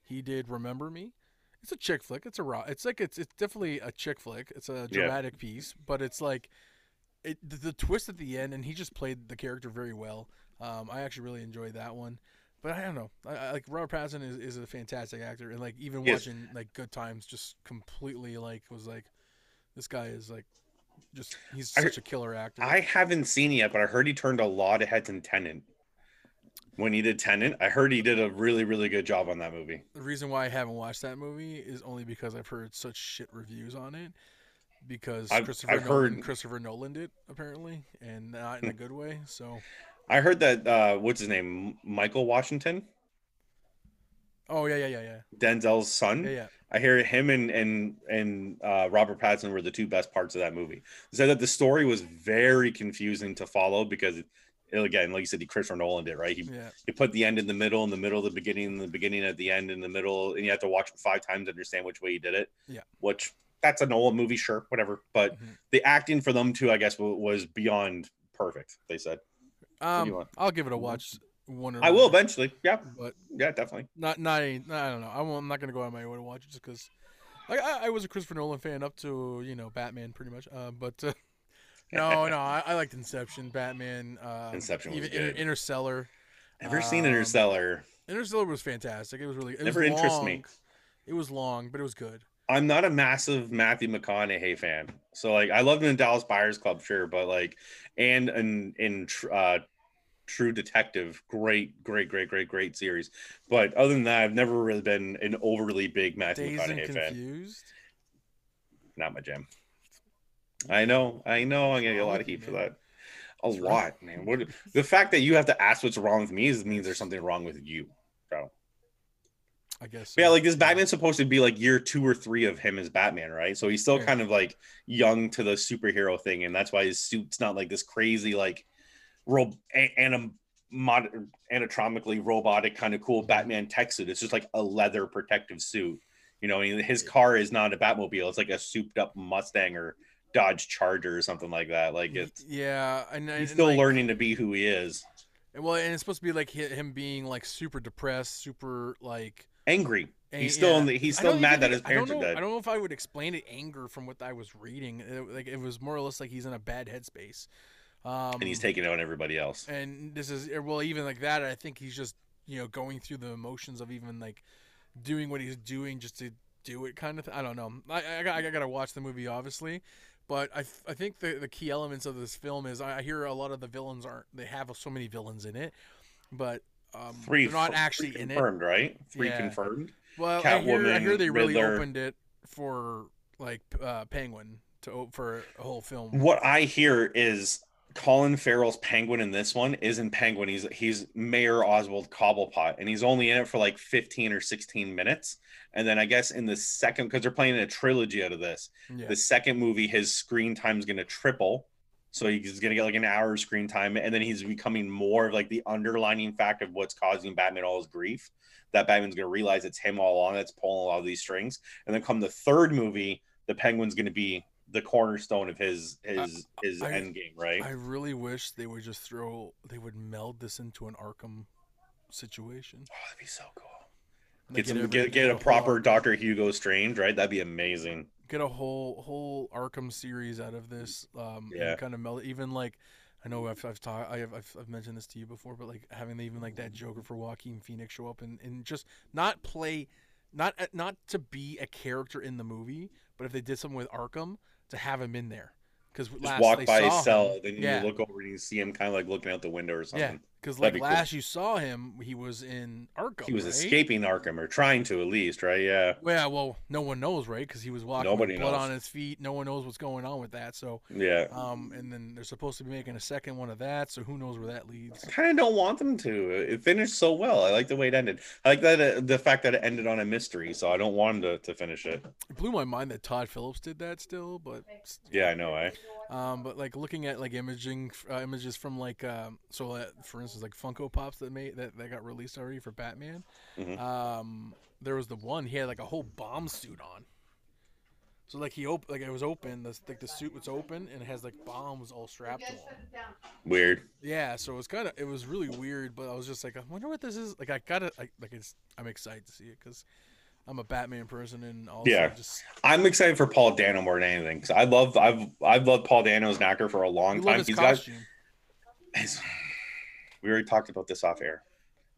he did Remember Me. It's a chick flick. It's a It's like it's it's definitely a chick flick. It's a dramatic yeah. piece, but it's like it, the, the twist at the end, and he just played the character very well. Um, I actually really enjoyed that one. But I don't know. I, I, like Robert Pattinson is, is a fantastic actor, and like even yes. watching like Good Times, just completely like was like, this guy is like, just he's I, such a killer actor. I haven't seen it yet, but I heard he turned a lot of heads in Tenet. When he did Tenet, I heard he did a really really good job on that movie. The reason why I haven't watched that movie is only because I've heard such shit reviews on it. Because I've, Christopher I've Nolan, heard Christopher Nolan did apparently, and not in a good way. So. I heard that, uh, what's his name? Michael Washington? Oh, yeah, yeah, yeah, yeah. Denzel's son? Yeah, yeah. I hear him and and and uh, Robert Pattinson were the two best parts of that movie. He said that the story was very confusing to follow because, it, again, like you said, Christopher Nolan did, right? He, yeah. he put the end in the middle, in the middle, the beginning, the beginning, at the end, in the middle, and you have to watch it five times to understand which way he did it. Yeah, which that's a Nolan movie, sure, whatever. But mm-hmm. the acting for them too, I guess, was beyond perfect. They said, um, I'll give it a watch. One or I will eventually, yeah, but yeah, definitely. Not, not, any, not I don't know. I won't, I'm not gonna go out of my way to watch it just because, like, I, I was a Christopher Nolan fan up to you know Batman pretty much. Uh, but uh, no, no, I, I liked Inception, Batman, um, Inception, was even good. Inter- Interstellar. Never um, seen Interstellar. Interstellar was fantastic. It was really it never was interests long. me. It was long, but it was good. I'm not a massive Matthew McConaughey fan, so like I loved him in Dallas Buyers Club, sure, but like and in in. Uh, True Detective, great, great, great, great, great series. But other than that, I've never really been an overly big Matthew Dazed McConaughey and confused? fan. Not my jam. I know, I know. I'm gonna get a lot of heat for that. A lot, man. What the fact that you have to ask what's wrong with me is means there's something wrong with you, bro. I guess. So. Yeah, like this Batman's supposed to be like year two or three of him as Batman, right? So he's still yeah. kind of like young to the superhero thing, and that's why his suit's not like this crazy like. Real anim- mod- anatomically robotic kind of cool Batman tech suit. It's just like a leather protective suit, you know. I mean, his car is not a Batmobile; it's like a souped-up Mustang or Dodge Charger or something like that. Like it's yeah, and he's and still like, learning to be who he is. And well, and it's supposed to be like him being like super depressed, super like angry. Ang- he's still yeah. in the, he's still mad that his parents know, are dead. I don't know if I would explain it anger from what I was reading. It, like it was more or less like he's in a bad headspace. Um, and he's taking out everybody else. And this is well, even like that. I think he's just you know going through the emotions of even like doing what he's doing just to do it, kind of. Th- I don't know. I I, I got to watch the movie, obviously, but I I think the the key elements of this film is I hear a lot of the villains aren't. They have so many villains in it, but um, three, they're not actually in it. Confirmed, right? Three yeah. confirmed. Well, Cat I, hear, Woman, I hear they really Riddler. opened it for like uh, Penguin to for a whole film. What I hear is. Colin Farrell's Penguin in this one isn't Penguin. He's he's Mayor Oswald Cobblepot, and he's only in it for like fifteen or sixteen minutes. And then I guess in the second, because they're playing a trilogy out of this, yeah. the second movie, his screen time is going to triple. So he's going to get like an hour of screen time. And then he's becoming more of like the underlining fact of what's causing Batman all his grief. That Batman's going to realize it's him all along that's pulling a lot of these strings. And then come the third movie, the Penguin's going to be the cornerstone of his his I, his I, end game, right? I really wish they would just throw they would meld this into an Arkham situation. Oh, that'd be so cool. Get, some, get get get a, a proper whole, Doctor Hugo Strange, right? That'd be amazing. Get a whole whole Arkham series out of this. Um, yeah. Kind of meld even like I know I've I've talked I've I've mentioned this to you before, but like having even like that Joker for Joaquin Phoenix show up and, and just not play, not not to be a character in the movie, but if they did something with Arkham. To have him in there, because last walk they by saw his cell, him. then you yeah. look over and you see him kind of like looking out the window or something. Yeah, because like be last cool. you saw him, he was in Arkham. He was right? escaping Arkham or trying to at least, right? Yeah. Yeah, well, no one knows, right? Because he was walking Nobody with blood knows. on his feet. No one knows what's going on with that. So yeah. Um, and then they're supposed to be making a second one of that. So who knows where that leads? I kind of don't want them to. It finished so well. I like the way it ended. I like that uh, the fact that it ended on a mystery. So I don't want them to, to finish it. It blew my mind that Todd Phillips did that still, but yeah, I know. I. Um, but like looking at like imaging uh, images from like um, so uh, for instance like Funko Pops that made that, that got released already for Batman. Mm-hmm. Um, there was the one he had like a whole bomb suit on. So like he op- like it was open, the, like the suit was open and it has like bombs all strapped to it. Weird. Yeah, so it was kind of it was really weird, but I was just like I wonder what this is. Like I gotta I, like it's I'm excited to see it because. I'm a Batman person, and also yeah, just... I'm excited for Paul Dano more than anything because I love I've I've loved Paul Dano as an actor for a long time. His He's costume. got. His... We already talked about this off air.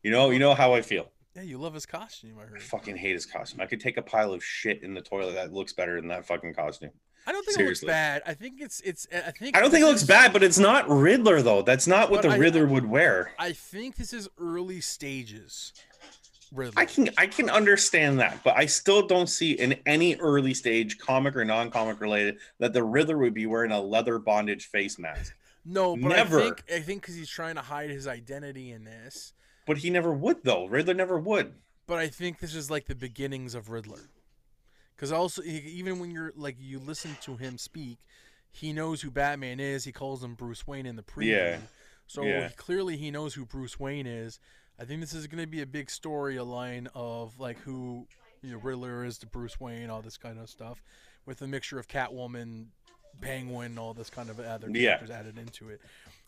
You know, you know how I feel. Yeah, you love his costume. I heard. I fucking hate his costume. I could take a pile of shit in the toilet that looks better than that fucking costume. I don't think Seriously. it looks bad. I think it's it's. I think I don't think it looks is... bad, but it's not Riddler though. That's not what but the I, Riddler I, would wear. I think this is early stages. Riddler. I can I can understand that, but I still don't see in any early stage, comic or non-comic related, that the Riddler would be wearing a leather bondage face mask. No, but never. I think I think because he's trying to hide his identity in this. But he never would, though. Riddler never would. But I think this is like the beginnings of Riddler. Because also, he, even when you're like, you listen to him speak, he knows who Batman is. He calls him Bruce Wayne in the preview. Yeah. So yeah. He, clearly, he knows who Bruce Wayne is. I think this is going to be a big storyline of like who you know, Riddler is to Bruce Wayne, all this kind of stuff, with a mixture of Catwoman, Penguin, all this kind of other characters yeah. added into it.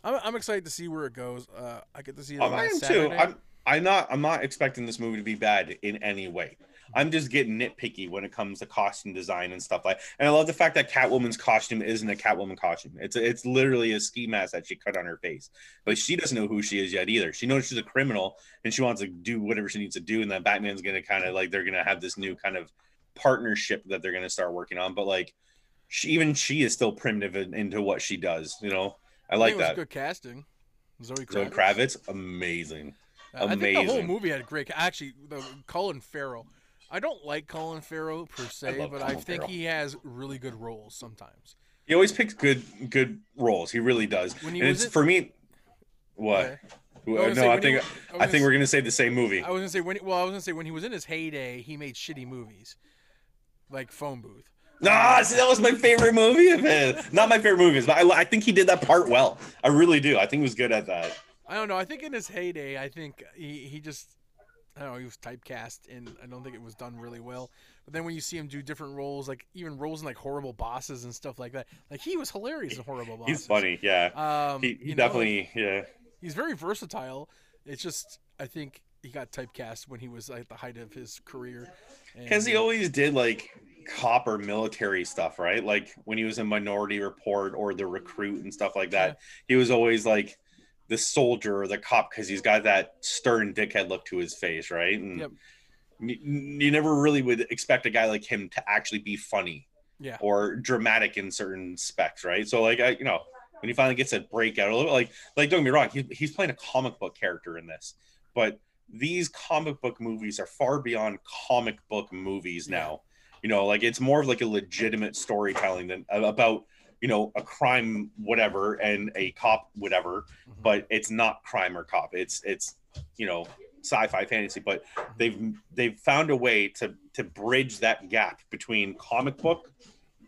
I'm, I'm excited to see where it goes. Uh, I get to see it. Oh, I am Saturday. too. I'm, I'm not. I'm not expecting this movie to be bad in any way. I'm just getting nitpicky when it comes to costume design and stuff like. And I love the fact that Catwoman's costume isn't a Catwoman costume. It's a, it's literally a ski mask that she cut on her face. But she doesn't know who she is yet either. She knows she's a criminal and she wants to do whatever she needs to do. And that Batman's gonna kind of like they're gonna have this new kind of partnership that they're gonna start working on. But like, she, even she is still primitive in, into what she does. You know. I like I think it was that. Good casting. Zoe Kravitz, Zoe Kravitz amazing, uh, amazing. I think the whole movie had great. Actually, the Colin Farrell. I don't like Colin Farrell per se, I but Colin I think Farrell. He has really good roles sometimes. He always picks good, good roles. He really does. When he and was it's in... for me. What? Okay. Well, I no, I think was, I, I think say, we're gonna say the same movie. I was gonna say when. Well, I was gonna say when he was in his heyday, he made shitty movies, like Phone Booth. Nah, see, that was my favorite movie of his. Not my favorite movies, but I, I think he did that part well. I really do. I think he was good at that. I don't know. I think in his heyday, I think he, he just, I don't know, he was typecast, and I don't think it was done really well. But then when you see him do different roles, like even roles in like Horrible Bosses and stuff like that, like he was hilarious in Horrible Bosses. He's funny, yeah. Um, he he definitely, know, yeah. He's very versatile. It's just, I think he got typecast when he was at the height of his career. Because he always did like... cop or military stuff, right? Like when he was in Minority Report or The Recruit and stuff like that, yeah. He was always like the soldier or the cop because he's got that stern dickhead look to his face, right? And yep. You never really would expect a guy like him to actually be funny, yeah, or dramatic in certain specs, right? So like, I, you know, when he finally gets a breakout, a little like, like don't get me wrong, he, he's playing a comic book character in this, but these comic book movies are far beyond comic book movies now. Yeah. You know, like it's more of like a legitimate storytelling than about, you know, a crime, whatever, and a cop, whatever, mm-hmm. But it's not crime or cop. It's, it's, you know, sci-fi fantasy, but they've, they've found a way to, to bridge that gap between comic book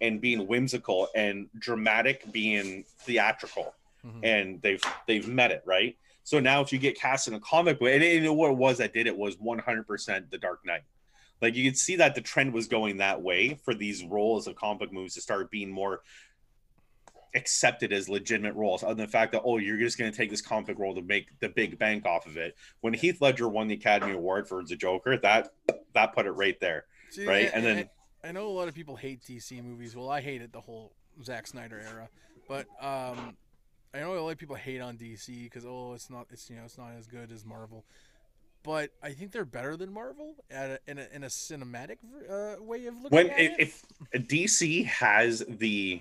and being whimsical and dramatic being theatrical. Mm-hmm. And they've, they've met it. Right. So now if you get cast in a comic book, and, and what it was that did it was one hundred percent The Dark Knight. Like you could see that the trend was going that way for these roles of comic book movies to start being more accepted as legitimate roles, other than the fact that, oh, you're just going to take this comic book role to make the big bank off of it. When Heath Ledger won the Academy Award for The Joker, that that put it right there, see, right? And, and then I, I know a lot of people hate D C movies. Well, I hated the whole Zack Snyder era, but um, I know a lot of people hate on D C because oh, it's not it's you know it's not as good as Marvel. But I think they're better than Marvel at a, in, a, in a cinematic uh, way of looking when, at if, it. If D C has the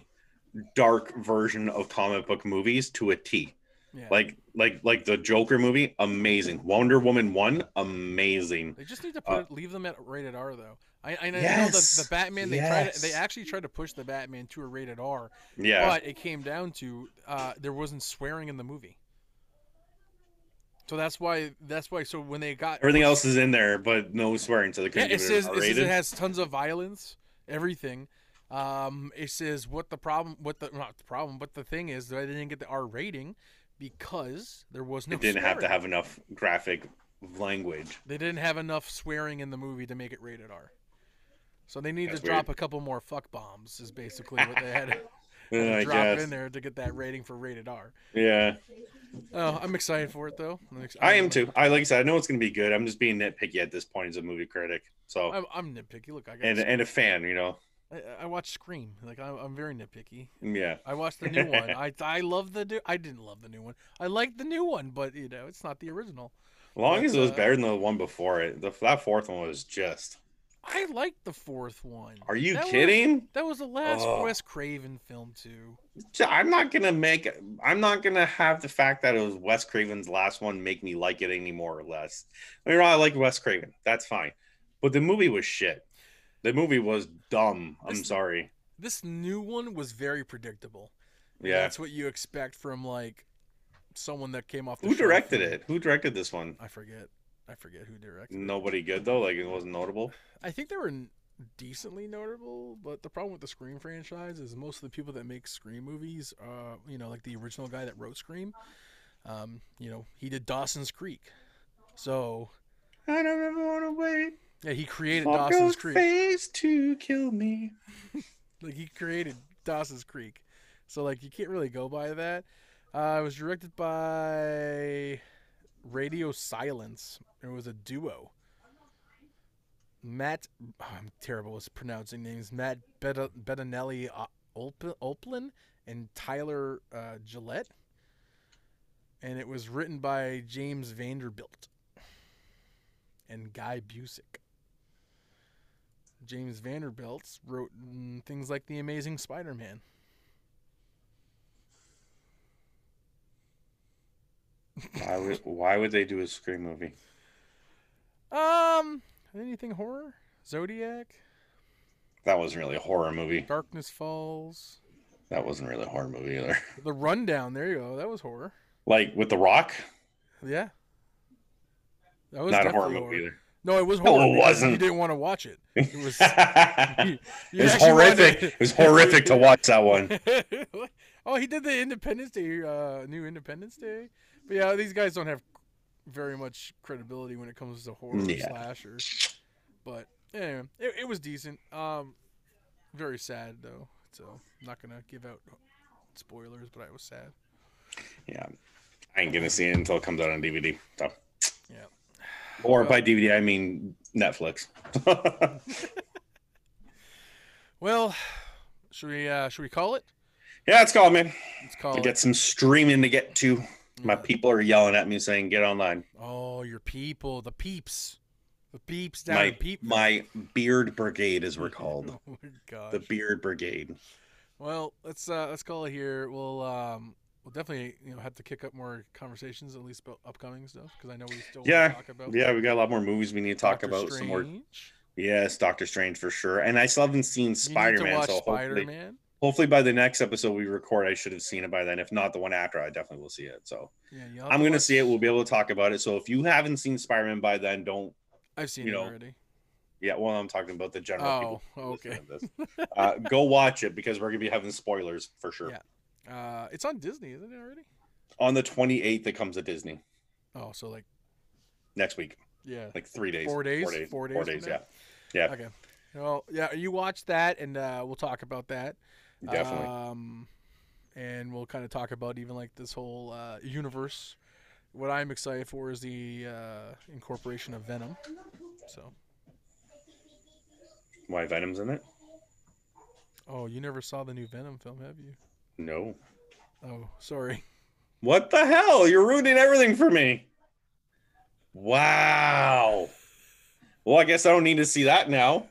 dark version of comic book movies to a T. Yeah. Like like like the Joker movie, amazing. Wonder Woman one, amazing. They just need to put, uh, leave them at rated R though. I, I know, yes, you know the, the Batman. They yes. tried to, they actually tried to push the Batman to a rated R. Yeah. But it came down to uh, there wasn't swearing in the movie. So that's why. That's why. So when they got everything pushed, else is in there, but no swearing. So they couldn't yeah, it, says, it says it has tons of violence, everything. Um, it says what the problem, what the not the problem, but the thing is that they didn't get the R rating because there was no. They didn't swearing. have to have enough graphic language. They didn't have enough swearing in the movie to make it rated R. So they need that's to weird. drop a couple more fuck bombs. Is basically what they had. Yeah, drop guess. in there to get that rating for rated R. Yeah. Oh, I'm excited for it though. I'm I am too. I like I said, I know it's gonna be good. I'm just being nitpicky at this point as a movie critic. So I'm, I'm nitpicky. Look, I got and and a fan, you know. I, I watched Scream. Like I'm, I'm very nitpicky. Yeah. I watched the new one. I I love the new. I didn't love the new one. I liked the new one, but you know, it's not the original. As long but, as it was uh, better than the one before it. The that fourth one was just. I liked the fourth one. Are you that kidding? Was, that was the last oh. Wes Craven film too. I'm not gonna make. I'm not gonna have the fact that it was Wes Craven's last one make me like it any more or less. I mean, I like Wes Craven. That's fine, but the movie was shit. The movie was dumb. I'm this, sorry. This new one was very predictable. Yeah, that's what you expect from like someone that came off. The Who directed it? Who directed this one? I forget. I forget who directed. Nobody it. good though. Like it wasn't notable. I think there were decently notable, but the problem with the Scream franchise is most of the people that make Scream movies, uh, you know, like the original guy that wrote Scream, um, you know, he did Dawson's Creek. So I don't ever want to wait. Yeah, he created Fuck Dawson's Creek. Face to kill me. Like he created Dawson's Creek, so like you can't really go by that. Uh, it was directed by Radio Silence. It was a duo. Matt, oh, I'm terrible at pronouncing names. Matt Bet- Bettinelli Op- Oplin and Tyler uh, Gillette, and it was written by James Vanderbilt and Guy Busick. James Vanderbilt wrote things like The Amazing Spider-Man. Why would, why would they do a Scream movie? Um, anything horror? Zodiac? That wasn't really a horror movie. Darkness Falls? That wasn't really a horror movie either. The Rundown, there you go. That was horror. Like with The Rock? Yeah. That was not a horror movie horror. either. No, it was horrible. No, it wasn't. You didn't want to watch it. It was, you, you it was horrific. To... it was horrific to watch that one. Oh, he did the Independence Day, uh, new Independence Day. But yeah, these guys don't have very much credibility when it comes to horror yeah. slasher. But anyway, it, it was decent. Um, very sad though. So I'm not gonna give out spoilers, but I was sad. Yeah, I ain't gonna see it until it comes out on D V D. So. Yeah. Or by D V D, I mean Netflix. Well, should we uh, should we call it? Yeah, let's call it, man. Let's call I it. Get some streaming to get to. My people are yelling at me saying, "Get online." Oh, your people, the peeps, the peeps down. My peep. My beard brigade, as we're called. Oh my gosh. The beard brigade. Well, let's uh, let's call it here. We'll. Um... We'll definitely, you know, have to kick up more conversations, at least about upcoming stuff, because I know we still yeah. want to talk about. Yeah, we got a lot more movies we need to talk Doctor about. Strange. Some more. Yes, Doctor Strange for sure. And I still haven't seen Spider-Man, so Spider-Man. Hopefully, hopefully by the next episode we record, I should have seen it by then. If not, the one after, I definitely will see it. So yeah, I'm going to see it. We'll be able to talk about it. So if you haven't seen Spider-Man by then, don't. I've seen you it know, already. Yeah, well, I'm talking about the general oh, people. Okay. This. Uh, go watch it because we're going to be having spoilers for sure. Yeah. Uh, it's on Disney, isn't it already? On the twenty-eighth, it comes to Disney. Oh, so like next week. Yeah, like three days, four days, four days, four days. Four days yeah, yeah. Okay. Well, yeah. You watch that, and uh, we'll talk about that. Definitely. Um, and we'll kind of talk about even like this whole uh, universe. What I'm excited for is the uh, incorporation of Venom. So. Why Venom's in it? Oh, you never saw the new Venom film, have you? No. Oh, sorry. What the hell? You're ruining everything for me. Wow. Well, I guess I don't need to see that now.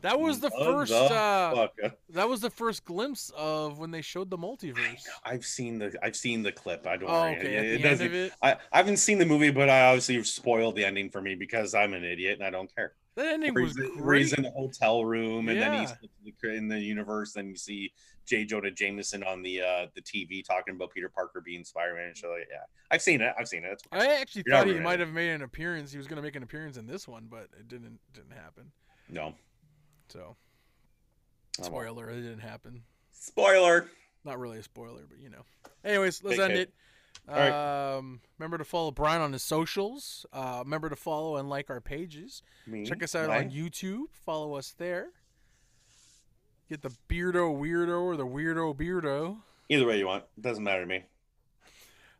That was the what first. The uh, that was the first glimpse of when they showed the multiverse. I've seen the. I've seen the clip. I don't. Oh, worry. Okay. It, it doesn't. It... I, I haven't seen the movie, but I obviously spoiled the ending for me because I'm an idiot and I don't care. That ending was great. He's in the hotel room, and yeah. then he's in the universe. Then you see J. Jonah Jameson on the uh, the T V talking about Peter Parker being Spider-Man and shit like that. Yeah, I've seen it. I've seen it. I actually You're thought he might have made an appearance. He was going to make an appearance in this one, but it didn't didn't happen. No. So, spoiler, it didn't happen. Spoiler. Not really a spoiler, but you know. Anyways, let's Big end hit. it. All right. Um, remember to follow Brian on his socials. Uh, remember to follow and like our pages. Me? Check us out Mine? on YouTube. Follow us there. Get the Beardo Weirdo or the Weirdo Beardo. Either way you want. It doesn't matter to me.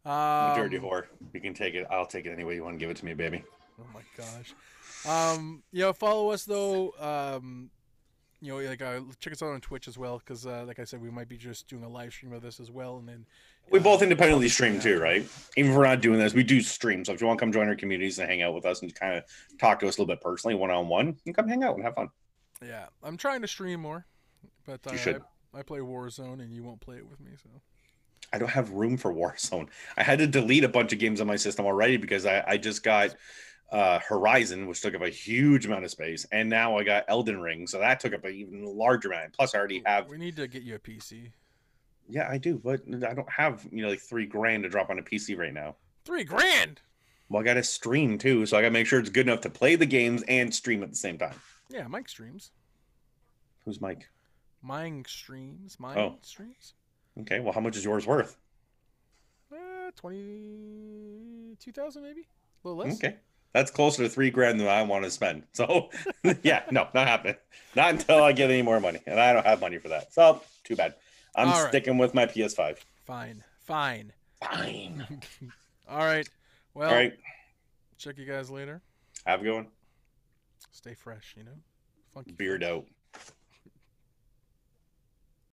Um, I'm a dirty whore. You can take it. I'll take it any way you want. Give it to me, baby. Oh my gosh. Um, you know, follow us though. Um, you know, like uh, check us out on Twitch as well, because uh, like I said, we might be just doing a live stream of this as well, and then. We both independently stream too, right? Even if we're not doing this, we do stream. So if you want to come join our communities and hang out with us and kind of talk to us a little bit personally, one-on-one, you come hang out and have fun. Yeah, I'm trying to stream more, but uh, you should. I, I play Warzone and you won't play it with me, so. I don't have room for Warzone. I had to delete a bunch of games on my system already because I, I just got uh, Horizon, which took up a huge amount of space, and now I got Elden Ring, so that took up an even larger amount. Plus, I already have... We need to get you a P C. Yeah, I do, but I don't have, you know, like three grand to drop on a P C right now. Three grand? Well, I got to stream too, so I got to make sure it's good enough to play the games and stream at the same time. Yeah, Mike streams. Who's Mike? Mine streams. Mine oh. streams. Okay. Well, how much is yours worth? Uh, twenty-two thousand maybe. A little less. Okay. That's closer to three grand than I want to spend. So, yeah, no, not happening. Not until I get any more money, and I don't have money for that. So, too bad. I'm All sticking right. with my P S five. Fine. Fine. Fine. All right. Well, All right. check you guys later. Have a good one. Stay fresh, you know? Funky Beard out.